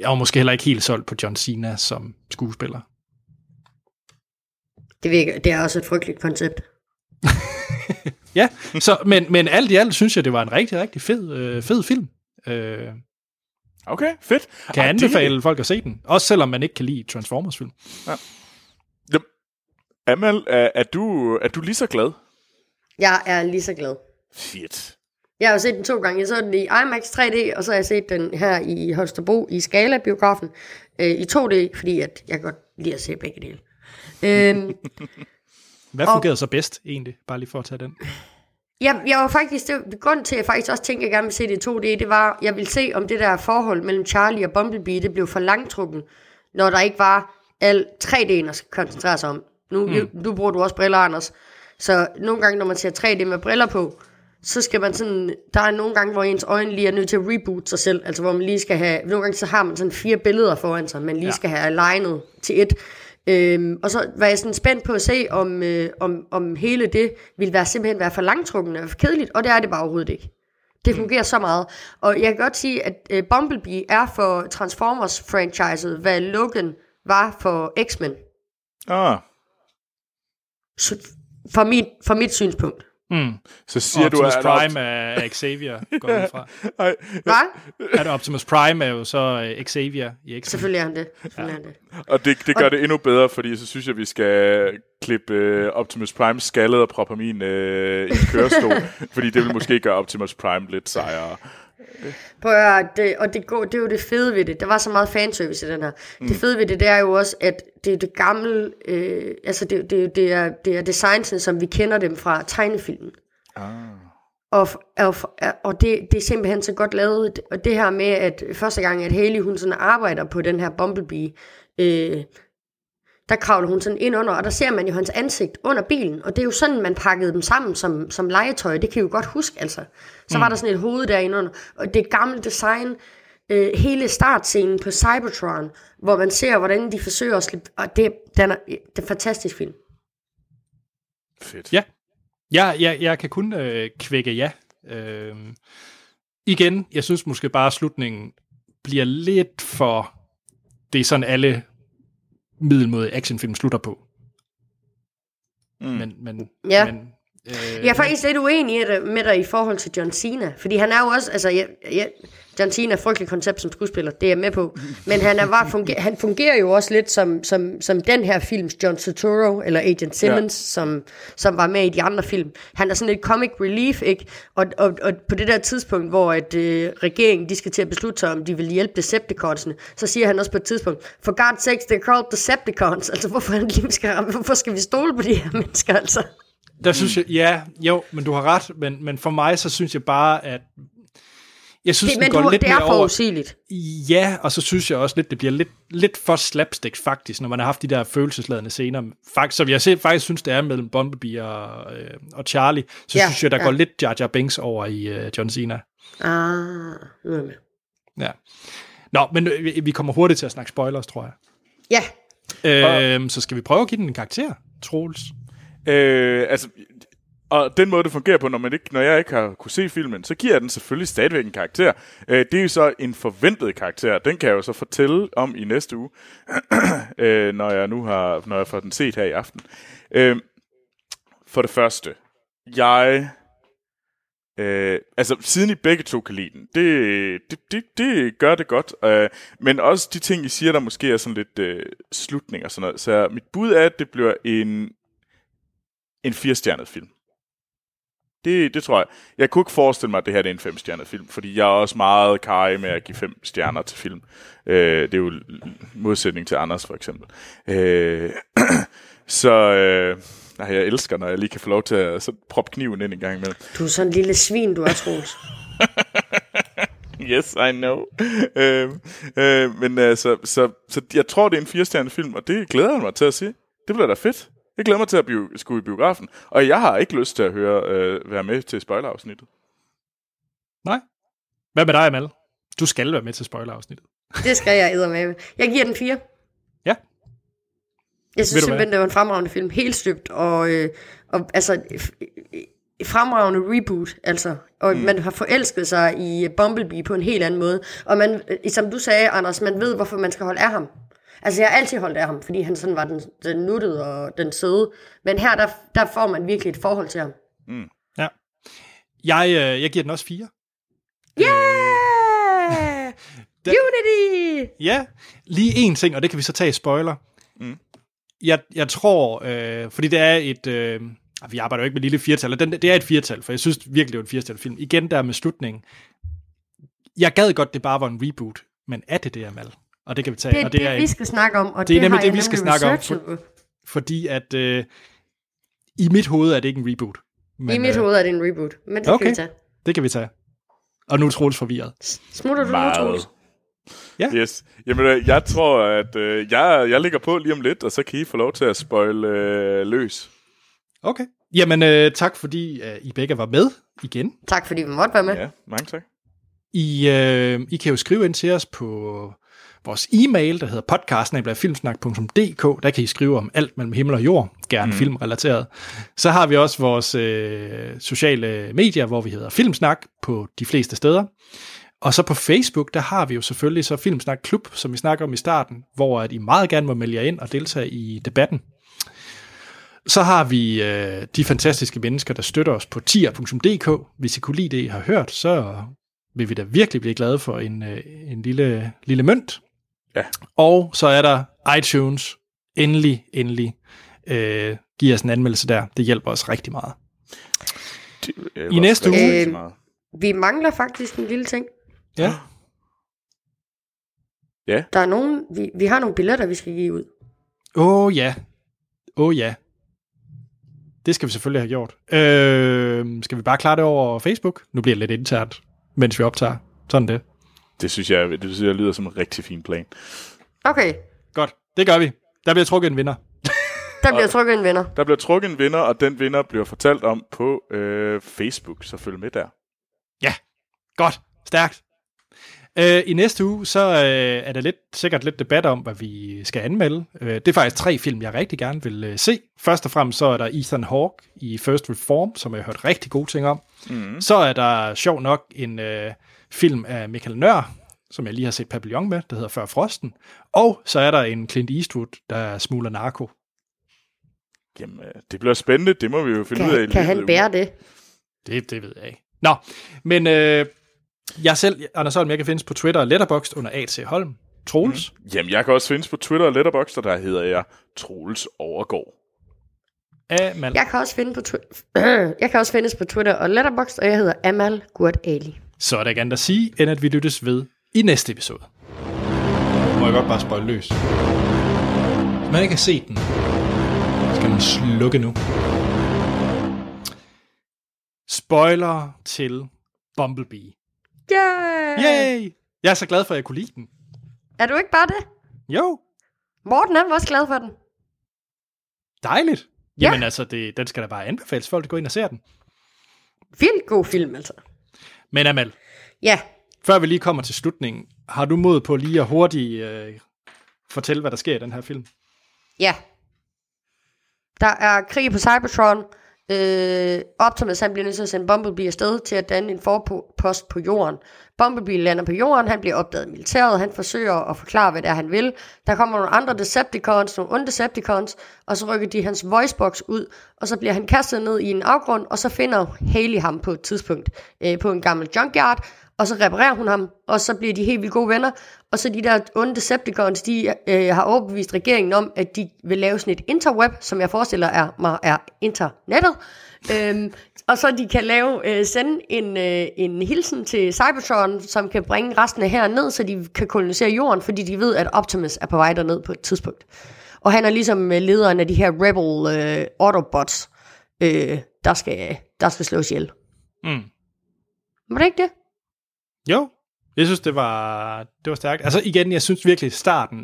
jeg var måske heller ikke helt solgt på John Cena som skuespiller. Det er også et frygteligt koncept. Ja, så, men alt i alt synes jeg, det var en rigtig, rigtig fed film. Okay, fedt. Kan anbefale folk at se den, også selvom man ikke kan lide Transformers-film. Ja. Amal, er du lige så glad? Jeg er lige så glad. Shit. Jeg har jo set den 2 gange. Jeg så den i IMAX 3D, og så har jeg set den her i Holstebro i Skala-biografen i 2D, fordi at jeg godt lide at se begge dele. Hvad fungerede så bedst egentlig? Bare lige for at tage den. Jeg var faktisk, grund til, at jeg faktisk også tænkte, at jeg gerne ville se det i 2D, det var, jeg ville se, om det der forhold mellem Charlie og Bumblebee, det blev for langtrukken, når der ikke var al 3D'en at koncentrere sig om. Nu bruger du også briller, Anders. Så nogle gange, når man ser 3D med briller på, så skal man sådan, der er nogle gange, hvor ens øjne lige er nødt til at reboot sig selv, altså hvor man lige skal have, nogle gange så har man sådan 4 billeder foran sig, man lige skal have alignet til 1. Og så var jeg sådan spændt på at se, om hele det ville simpelthen være for langtrukken og for kedeligt, og det er det bare overhovedet ikke. Det fungerer så meget. Og jeg kan godt sige, at Bumblebee er for Transformers-franchiset, hvad Logan var for X-Men. Fra mit synspunkt. Så siger Optimus du, Prime er Xavier, går jeg fra. Hvad? Optimus Prime er jo så Xavier i X-Men. Selvfølgelig er han det. Og det gør det endnu bedre, fordi så synes jeg, vi skal klippe Optimus Prime skaldet og proppe min i en kørestol, fordi det vil måske gøre Optimus Prime lidt sejere. Prøv at høre, det er jo det fede ved det. Der var så meget fanservice i den her. Det fede ved det, det er jo også, at det er det gamle, altså det er designsene, som vi kender dem fra tegnefilmen. Og det er simpelthen så godt lavet. Og det her med, at første gang, at Hailee, hun sådan arbejder på den her Bumblebee, der kravler hun sådan ind under, og der ser man jo hans ansigt under bilen, og det er jo sådan, man pakkede dem sammen som legetøj, det kan I jo godt huske, altså. Så var der sådan et hoved derinde under, og det gamle design, hele startscenen på Cybertron, hvor man ser, hvordan de forsøger at slippe, og det er en fantastisk film. Fedt. Ja, jeg kan kun kvække ja. Igen, jeg synes måske bare, slutningen bliver lidt for, det er sådan alle middelmåde actionfilm slutter på. Jeg er faktisk lidt uenig med dig i forhold til John Cena, fordi han er jo også, altså John Cena er frygtelig koncept som skuespiller, det er jeg med på, men han fungerer jo også lidt som den her films John Turturro, eller Agent Simmons, som var med i de andre film. Han er sådan lidt comic relief, ikke? Og på det der tidspunkt, hvor at, regeringen, de skal til at beslutte sig, om de vil hjælpe Decepticonsene, så siger han også på et tidspunkt, for God's sakes, they're called Decepticons, altså hvorfor skal vi stole på de her mennesker, altså? Der synes jeg, men du har ret, men for mig, så synes jeg bare, at jeg synes, det går lidt mere over. Ja, og så synes jeg også lidt, det bliver lidt for slapstick faktisk, når man har haft de der følelsesladende scener. Faktisk, som jeg faktisk synes, det er mellem Bumblebee og Charlie, så synes jeg, der går lidt Jar Jar Binks over i John Cena. Ja. Nå, men vi kommer hurtigt til at snakke spoilers, tror jeg. Ja. Så skal vi prøve at give den en karakter, Troels. Og den måde, det fungerer på, når jeg ikke har kunne se filmen, så giver jeg den selvfølgelig stadigvæk en karakter. Det er jo så en forventet karakter. Den kan jeg jo så fortælle om i næste uge, når jeg får den set her i aften. For det første, siden I begge to kan lide den, det gør det godt. Men også de ting, I siger, der måske er sådan lidt slutning og sådan noget. Så mit bud er, at det bliver en 4-stjernet film. Det tror jeg. Jeg kunne ikke forestille mig, at det her er en 5-stjernet film, fordi jeg er også meget karrig med at give 5 stjerner til film. Det er jo modsætning til Anders, for eksempel. Jeg elsker, når jeg lige kan få lov til at proppe kniven ind en gang imellem. Du er sådan en lille svin, du er, Troels. Yes, I know. Men altså, så jeg tror, det er en 4-stjerne film, og det glæder jeg mig til at se. Det bliver da fedt. Jeg glæder mig til at skulle i biografen. Og jeg har ikke lyst til at høre, være med til spoilerafsnittet. Nej. Hvad med dig, Amal? Du skal være med til spoilerafsnittet. Det skal jeg eddermame. Jeg giver den 4. Ja. Jeg synes simpelthen, det var en fremragende film. Helt støbt. Og altså... fremragende reboot, altså. Og man har forelsket sig i Bumblebee på en helt anden måde. Og man, som du sagde, Anders, man ved, hvorfor man skal holde af ham. Altså, jeg har altid holdt af ham, fordi han sådan var den nuttede og den søde. Men her, der får man virkelig et forhold til ham. Mm. Ja. Jeg giver den også 4. Yeah! Unity! Ja. Lige en ting, og det kan vi så tage i spoiler. Mm. Jeg tror, fordi det er et... vi arbejder jo ikke med lille firtal, det er et firtal, for jeg synes virkelig, det er en 4-tal film. Igen der med slutningen. Jeg gad godt, det bare var en reboot, men er det Amal? Og det kan vi tage. Det er det, vi skal snakke om, og det er nemlig det, vi skal snakke om. Fordi at i mit hoved er det ikke en reboot. Men, i mit hoved er det en reboot, men det kan vi tage. Det kan vi tage. Og nu er Troels forvirret. Smutter du nu, Troels? Ja. Yes. Jamen, jeg tror, at jeg ligger på lige om lidt, og så kan I få lov til at spoil løs. Okay. Jamen, tak fordi I begge var med igen. Tak fordi vi måtte være med. Ja, mange tak. I kan jo skrive ind til os på vores e-mail, der hedder podcast@filmsnak.dk. Der kan I skrive om alt mellem himmel og jord, gerne filmrelateret. Så har vi også vores sociale medier, hvor vi hedder Filmsnak på de fleste steder. Og så på Facebook, der har vi jo selvfølgelig så Filmsnak Klub, som vi snakker om i starten, hvor at I meget gerne må melde jer ind og deltage i debatten. Så har vi de fantastiske mennesker, der støtter os på tier.dk. Hvis I kunne lide det, I har hørt, så vil vi da virkelig blive glade for en lille mønt. Ja. Og så er der iTunes. Endelig. Giv os en anmeldelse der. Det hjælper os rigtig meget. I næste uge... vi mangler faktisk en lille ting. Ja. Ja. Der er nogen... Vi har nogle billetter, vi skal give ud. Åh ja. Det skal vi selvfølgelig have gjort. Skal vi bare klare det over Facebook? Nu bliver det lidt internt, mens vi optager. Sådan det. Det synes jeg lyder som en rigtig fin plan. Okay. Godt, det gør vi. Der bliver trukket en vinder. Og den vinder bliver fortalt om på Facebook. Så følg med der. Ja, godt. Stærkt. I næste uge, så er der sikkert lidt debat om, hvad vi skal anmelde. Det er faktisk 3 film, jeg rigtig gerne vil se. Først og fremmest så er der Ethan Hawke i First Reform, som jeg har hørt rigtig gode ting om. Mm. Så er der sjov nok en film af Michael Nør, som jeg lige har set Papillon med, der hedder Før Frosten. Og så er der en Clint Eastwood, der smugler narko. Jamen, det bliver spændende. Det må vi jo finde ud af. Kan han bære det? Det ved jeg ikke. Nå, men... jeg selv, Anders Holm, jeg kan findes på Twitter og Letterboxd under A.T. Holm. Troels? Jamen, jeg kan også findes på Twitter og Letterboxd, og der hedder jeg Troels Overgaard. Amal. Jeg kan også findes på Twitter og Letterboxd, og jeg hedder Amal Gurt Ali. Så er der ikke andet at sige, end at vi lyttes ved i næste episode. Må jeg godt bare spoil løs. Hvis man ikke har set den, skal man slukke nu. Spoiler til Bumblebee. Yay! Jeg er så glad for, at jeg kunne lide den. Er du ikke bare det? Jo. Morten er også glad for den. Dejligt. Jamen altså, den skal da bare anbefales, folk går ind og ser den. Vildt god film, altså. Men Amal. Ja. Før vi lige kommer til slutningen, har du mod på lige at hurtigt fortælle, hvad der sker i den her film? Ja. Der er krig på Cybertron. Optimus, han bliver nødt til at sende Bumblebee afsted til at danne en forpost på jorden. Bumblebee lander på jorden, han bliver opdaget i militæret, han forsøger at forklare, hvad det er, han vil. Der kommer nogle andre Decepticons, nogle onde Decepticons, og så rykker de hans voicebox ud, og så bliver han kastet ned i en afgrund, og så finder Hailee ham på et tidspunkt på en gammel junkyard, og så reparerer hun ham, og så bliver de helt vildt gode venner, og så de der onde Decepticons, de har overbevist regeringen om, at de vil lave sådan et interweb, som jeg forestiller mig er internettet, og så de kan sende en hilsen til Cybertron, som kan bringe resten af herren ned, så de kan kolonisere jorden, fordi de ved, at Optimus er på vej derned på et tidspunkt. Og han er ligesom lederen af de her Rebel Autobots, der skal slås ihjel. Mm. Var det ikke det? Jo, Jeg synes, det var stærkt. Altså igen, jeg synes virkelig starten,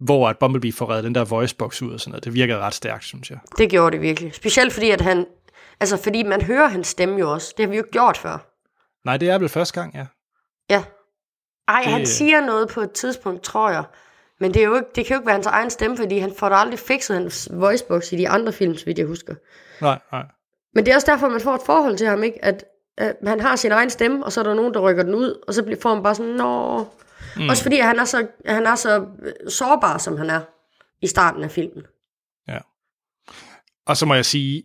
hvor at Bumblebee får reddet den der voicebox ud og sådan noget, det virkede ret stærkt, synes jeg. Det gjorde det virkelig. Specielt fordi, at han, altså fordi man hører hans stemme jo også. Det har vi jo ikke gjort før. Nej, det er vel første gang, ja. Ja. Ej, det... han siger noget på et tidspunkt, tror jeg. Men det, er jo ikke, det kan jo ikke være hans egen stemme, fordi han får da aldrig fikset hans voicebox i de andre film, så vidt jeg husker. Nej. Men det er også derfor, man får et forhold til ham, ikke? At han har sin egen stemme, og så er der nogen, der rykker den ud, og så får han bare sådan, nå... Mm. Også fordi han er så sårbar, som han er i starten af filmen. Ja. Og så må jeg sige,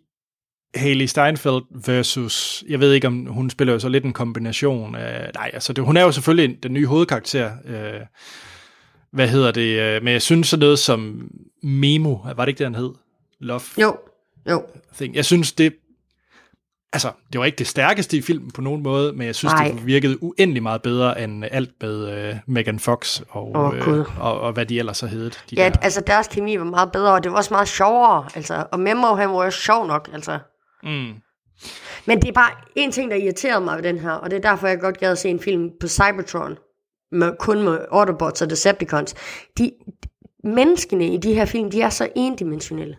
Hailee Steinfeld versus... Jeg ved ikke, om hun spiller jo så lidt en kombination af... Nej, altså det, hun er jo selvfølgelig den nye hovedkarakter... men jeg synes sådan noget som Memo, var det ikke det, han hed? Love? Jo. Thing. Jeg synes, det var ikke det stærkeste i filmen på nogen måde, men jeg synes, det virkede uendelig meget bedre end alt med Megan Fox og hvad de ellers har heddet. Deres kemi var meget bedre, og det var også meget sjovere, altså. Og Memo, han var jo sjov nok, altså. Mm. Men det er bare en ting, der irriterede mig ved den her, og det er derfor, jeg godt gad at se en film på Cybertron. Kun med Autobots og Decepticons. Menneskene i de her film, de er så endimensionelle.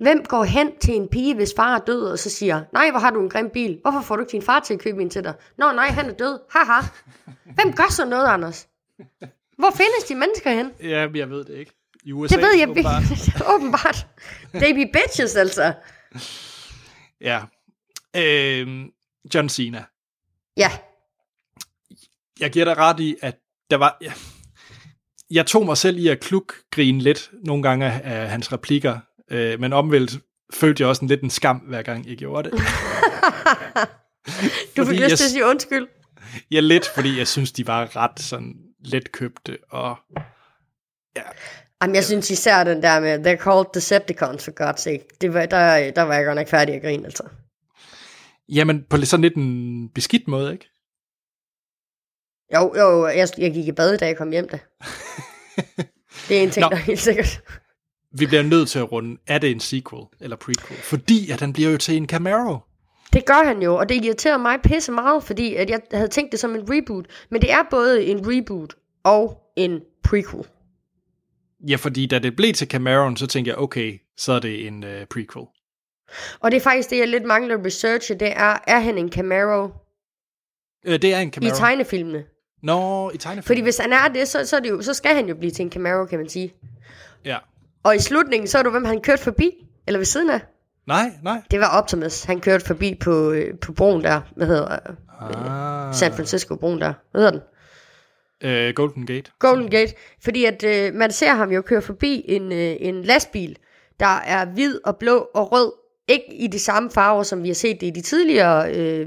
Hvem går hen til en pige, hvis far er død, og så siger, nej, hvor har du en grim bil? Hvorfor får du ikke din far til at købe en til dig? Nå, nej, han er død. Haha. Hvem gør så noget, Anders? Hvor findes de mennesker hen? Ja, jeg ved det ikke. I USA, det ved jeg åbenbart. They be bitches, altså. Ja. John Cena. Ja. Jeg giver dig ret i, at der var... Jeg tog mig selv i at klukgrine lidt nogle gange af hans replikker, men omvendt følte jeg også lidt en skam, hver gang jeg gjorde det. Du fik lyst til at sige undskyld. Ja, lidt, fordi jeg synes, de var ret sådan letkøbte. Og, ja. Jamen, jeg synes især den der med, they're called Decepticons, for God's sake. Der var jeg godt nok færdig at grine, altså. Jamen, på sådan lidt en beskidt måde, ikke? Jo, jeg gik i bad, da jeg kom hjem da. Det er en ting, der er helt sikkert. Vi bliver nødt til at runde, er det en sequel eller prequel? Fordi at han bliver jo til en Camaro. Det gør han jo, og det irriterer mig pisse meget, fordi at jeg havde tænkt det som en reboot. Men det er både en reboot og en prequel. Ja, fordi da det blev til Camaroen, så tænkte jeg, okay, så er det en prequel. Og det er faktisk det, jeg lidt mangler at researche, det er han en Camaro? Det er en Camaro. I tegnefilmene. Fordi hvis han er det, så skal han jo blive til en Camaro, kan man sige. Ja. Og i slutningen, så er du hvem han kørte forbi, eller ved siden af. Nej. Det var Optimus. Han kørte forbi på broen der, hvad hedder San Francisco broen der. Hvad hedder den? Golden Gate. Fordi at man ser ham jo køre forbi en lastbil, der er hvid og blå og rød, ikke i de samme farver, som vi har set det i de tidligere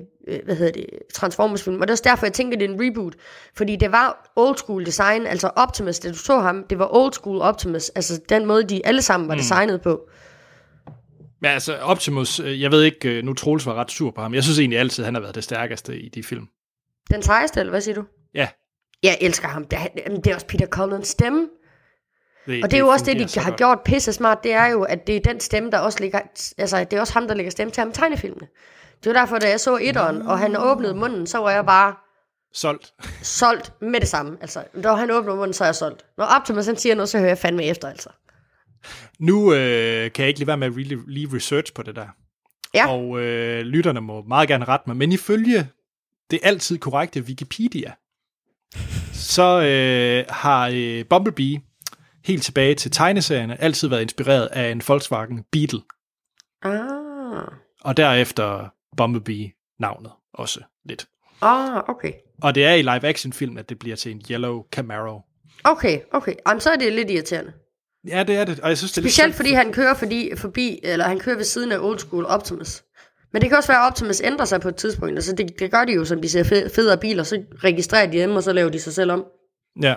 Transformers-film, og det er også derfor, jeg tænkte, det er en reboot, fordi det var old school design, altså Optimus, da du så ham, det var old school Optimus, altså den måde, de alle sammen var designet på. Ja, altså Optimus, jeg ved ikke, nu Troels var ret sur på ham, jeg synes egentlig altid, han har været det stærkeste i de film. Den sejeste, eller hvad siger du? Ja. Jeg elsker ham, det er også Peter Collins' stemme. Og det er jo også det, de har gjort pisse smart, det er jo, at det er den stemme, der også ligger, altså det er også ham, der lægger stemme til ham i tegnefilmene. Det var derfor, da jeg så etteren, og han åbnede munden, så var jeg bare... Solgt med det samme, altså. Da han åbnede munden, så er jeg solgt. Når Optimus siger noget, så hører jeg fandme efter, altså. Nu kan jeg ikke lige være med at lige research på det der. Ja. Og lytterne må meget gerne rette mig, men ifølge det altid korrekte Wikipedia, så har Bumblebee helt tilbage til tegneserierne altid været inspireret af en Volkswagen Beetle. Og derefter Bumblebee-navnet også lidt. Okay. Og det er i live-action-film, at det bliver til en yellow Camaro. Okay. Jamen, så er det lidt irriterende. Ja, det er det. Og jeg synes, det er specielt fordi han kører han kører ved siden af old school Optimus. Men det kan også være, at Optimus ændrer sig på et tidspunkt. Altså, det gør de jo, som de ser federe biler, så registrerer de dem, og så laver de sig selv om. Ja.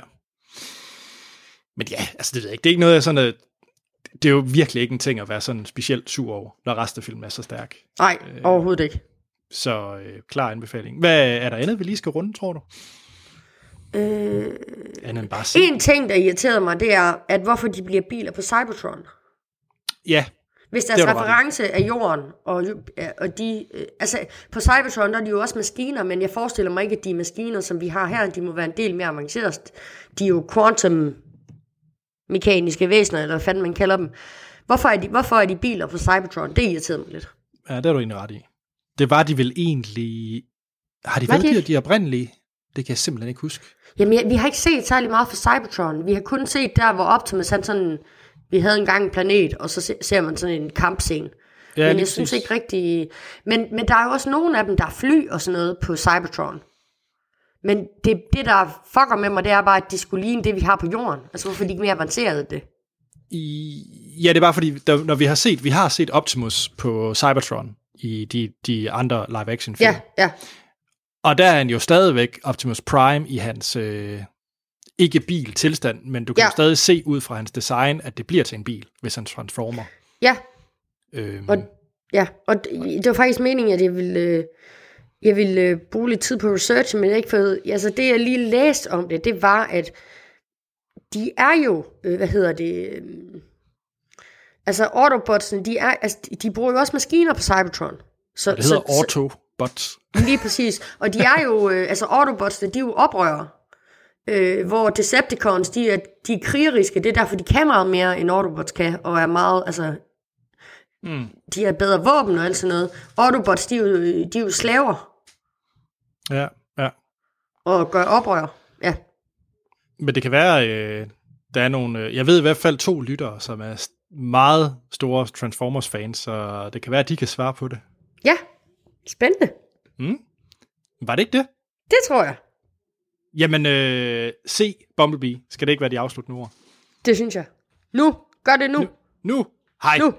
Men ja, altså, det er ikke noget, jeg sådan... Det er jo virkelig ikke en ting at være sådan specielt sur over, når resten af filmen er så stærk. Nej, overhovedet ikke. Så klar anbefaling. Hvad er der andet, vi lige skal runde, tror du? En ting, der irriterede mig, det er, at hvorfor de bliver biler på Cybertron. Ja. Hvis deres reference er jorden, og de... altså, på Cybertron, der er de jo også maskiner, men jeg forestiller mig ikke, at de maskiner, som vi har her, de må være en del mere avancerede. De er jo quantum-mekaniske væsener, eller hvad fanden man kalder dem. Hvorfor er de biler på Cybertron? Det irriterer mig lidt. Ja, det er du egentlig ret i. Det var de vel egentlig... Har de været de oprindelige? Det kan jeg simpelthen ikke huske. Jamen, vi har ikke set særlig meget fra Cybertron. Vi har kun set der, hvor Optimus han sådan... Vi havde engang en planet, og så ser man sådan en kampscene. Ja, men jeg synes ikke rigtig... Men der er jo også nogle af dem, der er fly og sådan noget på Cybertron. Men det der fucker med mig, det er bare, at de skulle ligne det, vi har på jorden. Altså, hvorfor de ikke mere avancerede det? Ja, det er bare fordi, når vi har set Optimus på Cybertron i de andre live-action-film. Ja, ja. Og der er han jo stadigvæk Optimus Prime i hans... ikke bil-tilstand, men du kan stadig se ud fra hans design, at det bliver til en bil, hvis han transformer. Ja. Og det var faktisk meningen, at jeg ville bruge lidt tid på research, men ikke for... Altså, det jeg lige læste om det var, at de er jo... altså, Autobots'en, de bruger jo også maskiner på Cybertron. Så, og det hedder Autobots. Lige præcis. Og de er jo... altså, Autobots'ene, de er jo oprørere. Hvor Decepticons, de er krigeriske. Det er derfor, de kan meget mere, end Autobots kan, og er meget, altså... De er bedre våben og alt sådan noget. Autobots, de er jo slaver. Ja, ja. Og gør oprør, ja. Men det kan være, der er nogle... Jeg ved i hvert fald 2 lyttere, som er meget store Transformers-fans, så det kan være, at de kan svare på det. Ja, spændende. Mm. Var det ikke det? Det tror jeg. Jamen, se Bumblebee. Skal det ikke være de afsluttende ord? Det synes jeg. Nu! Gør det nu! Nu! Hej! Nu!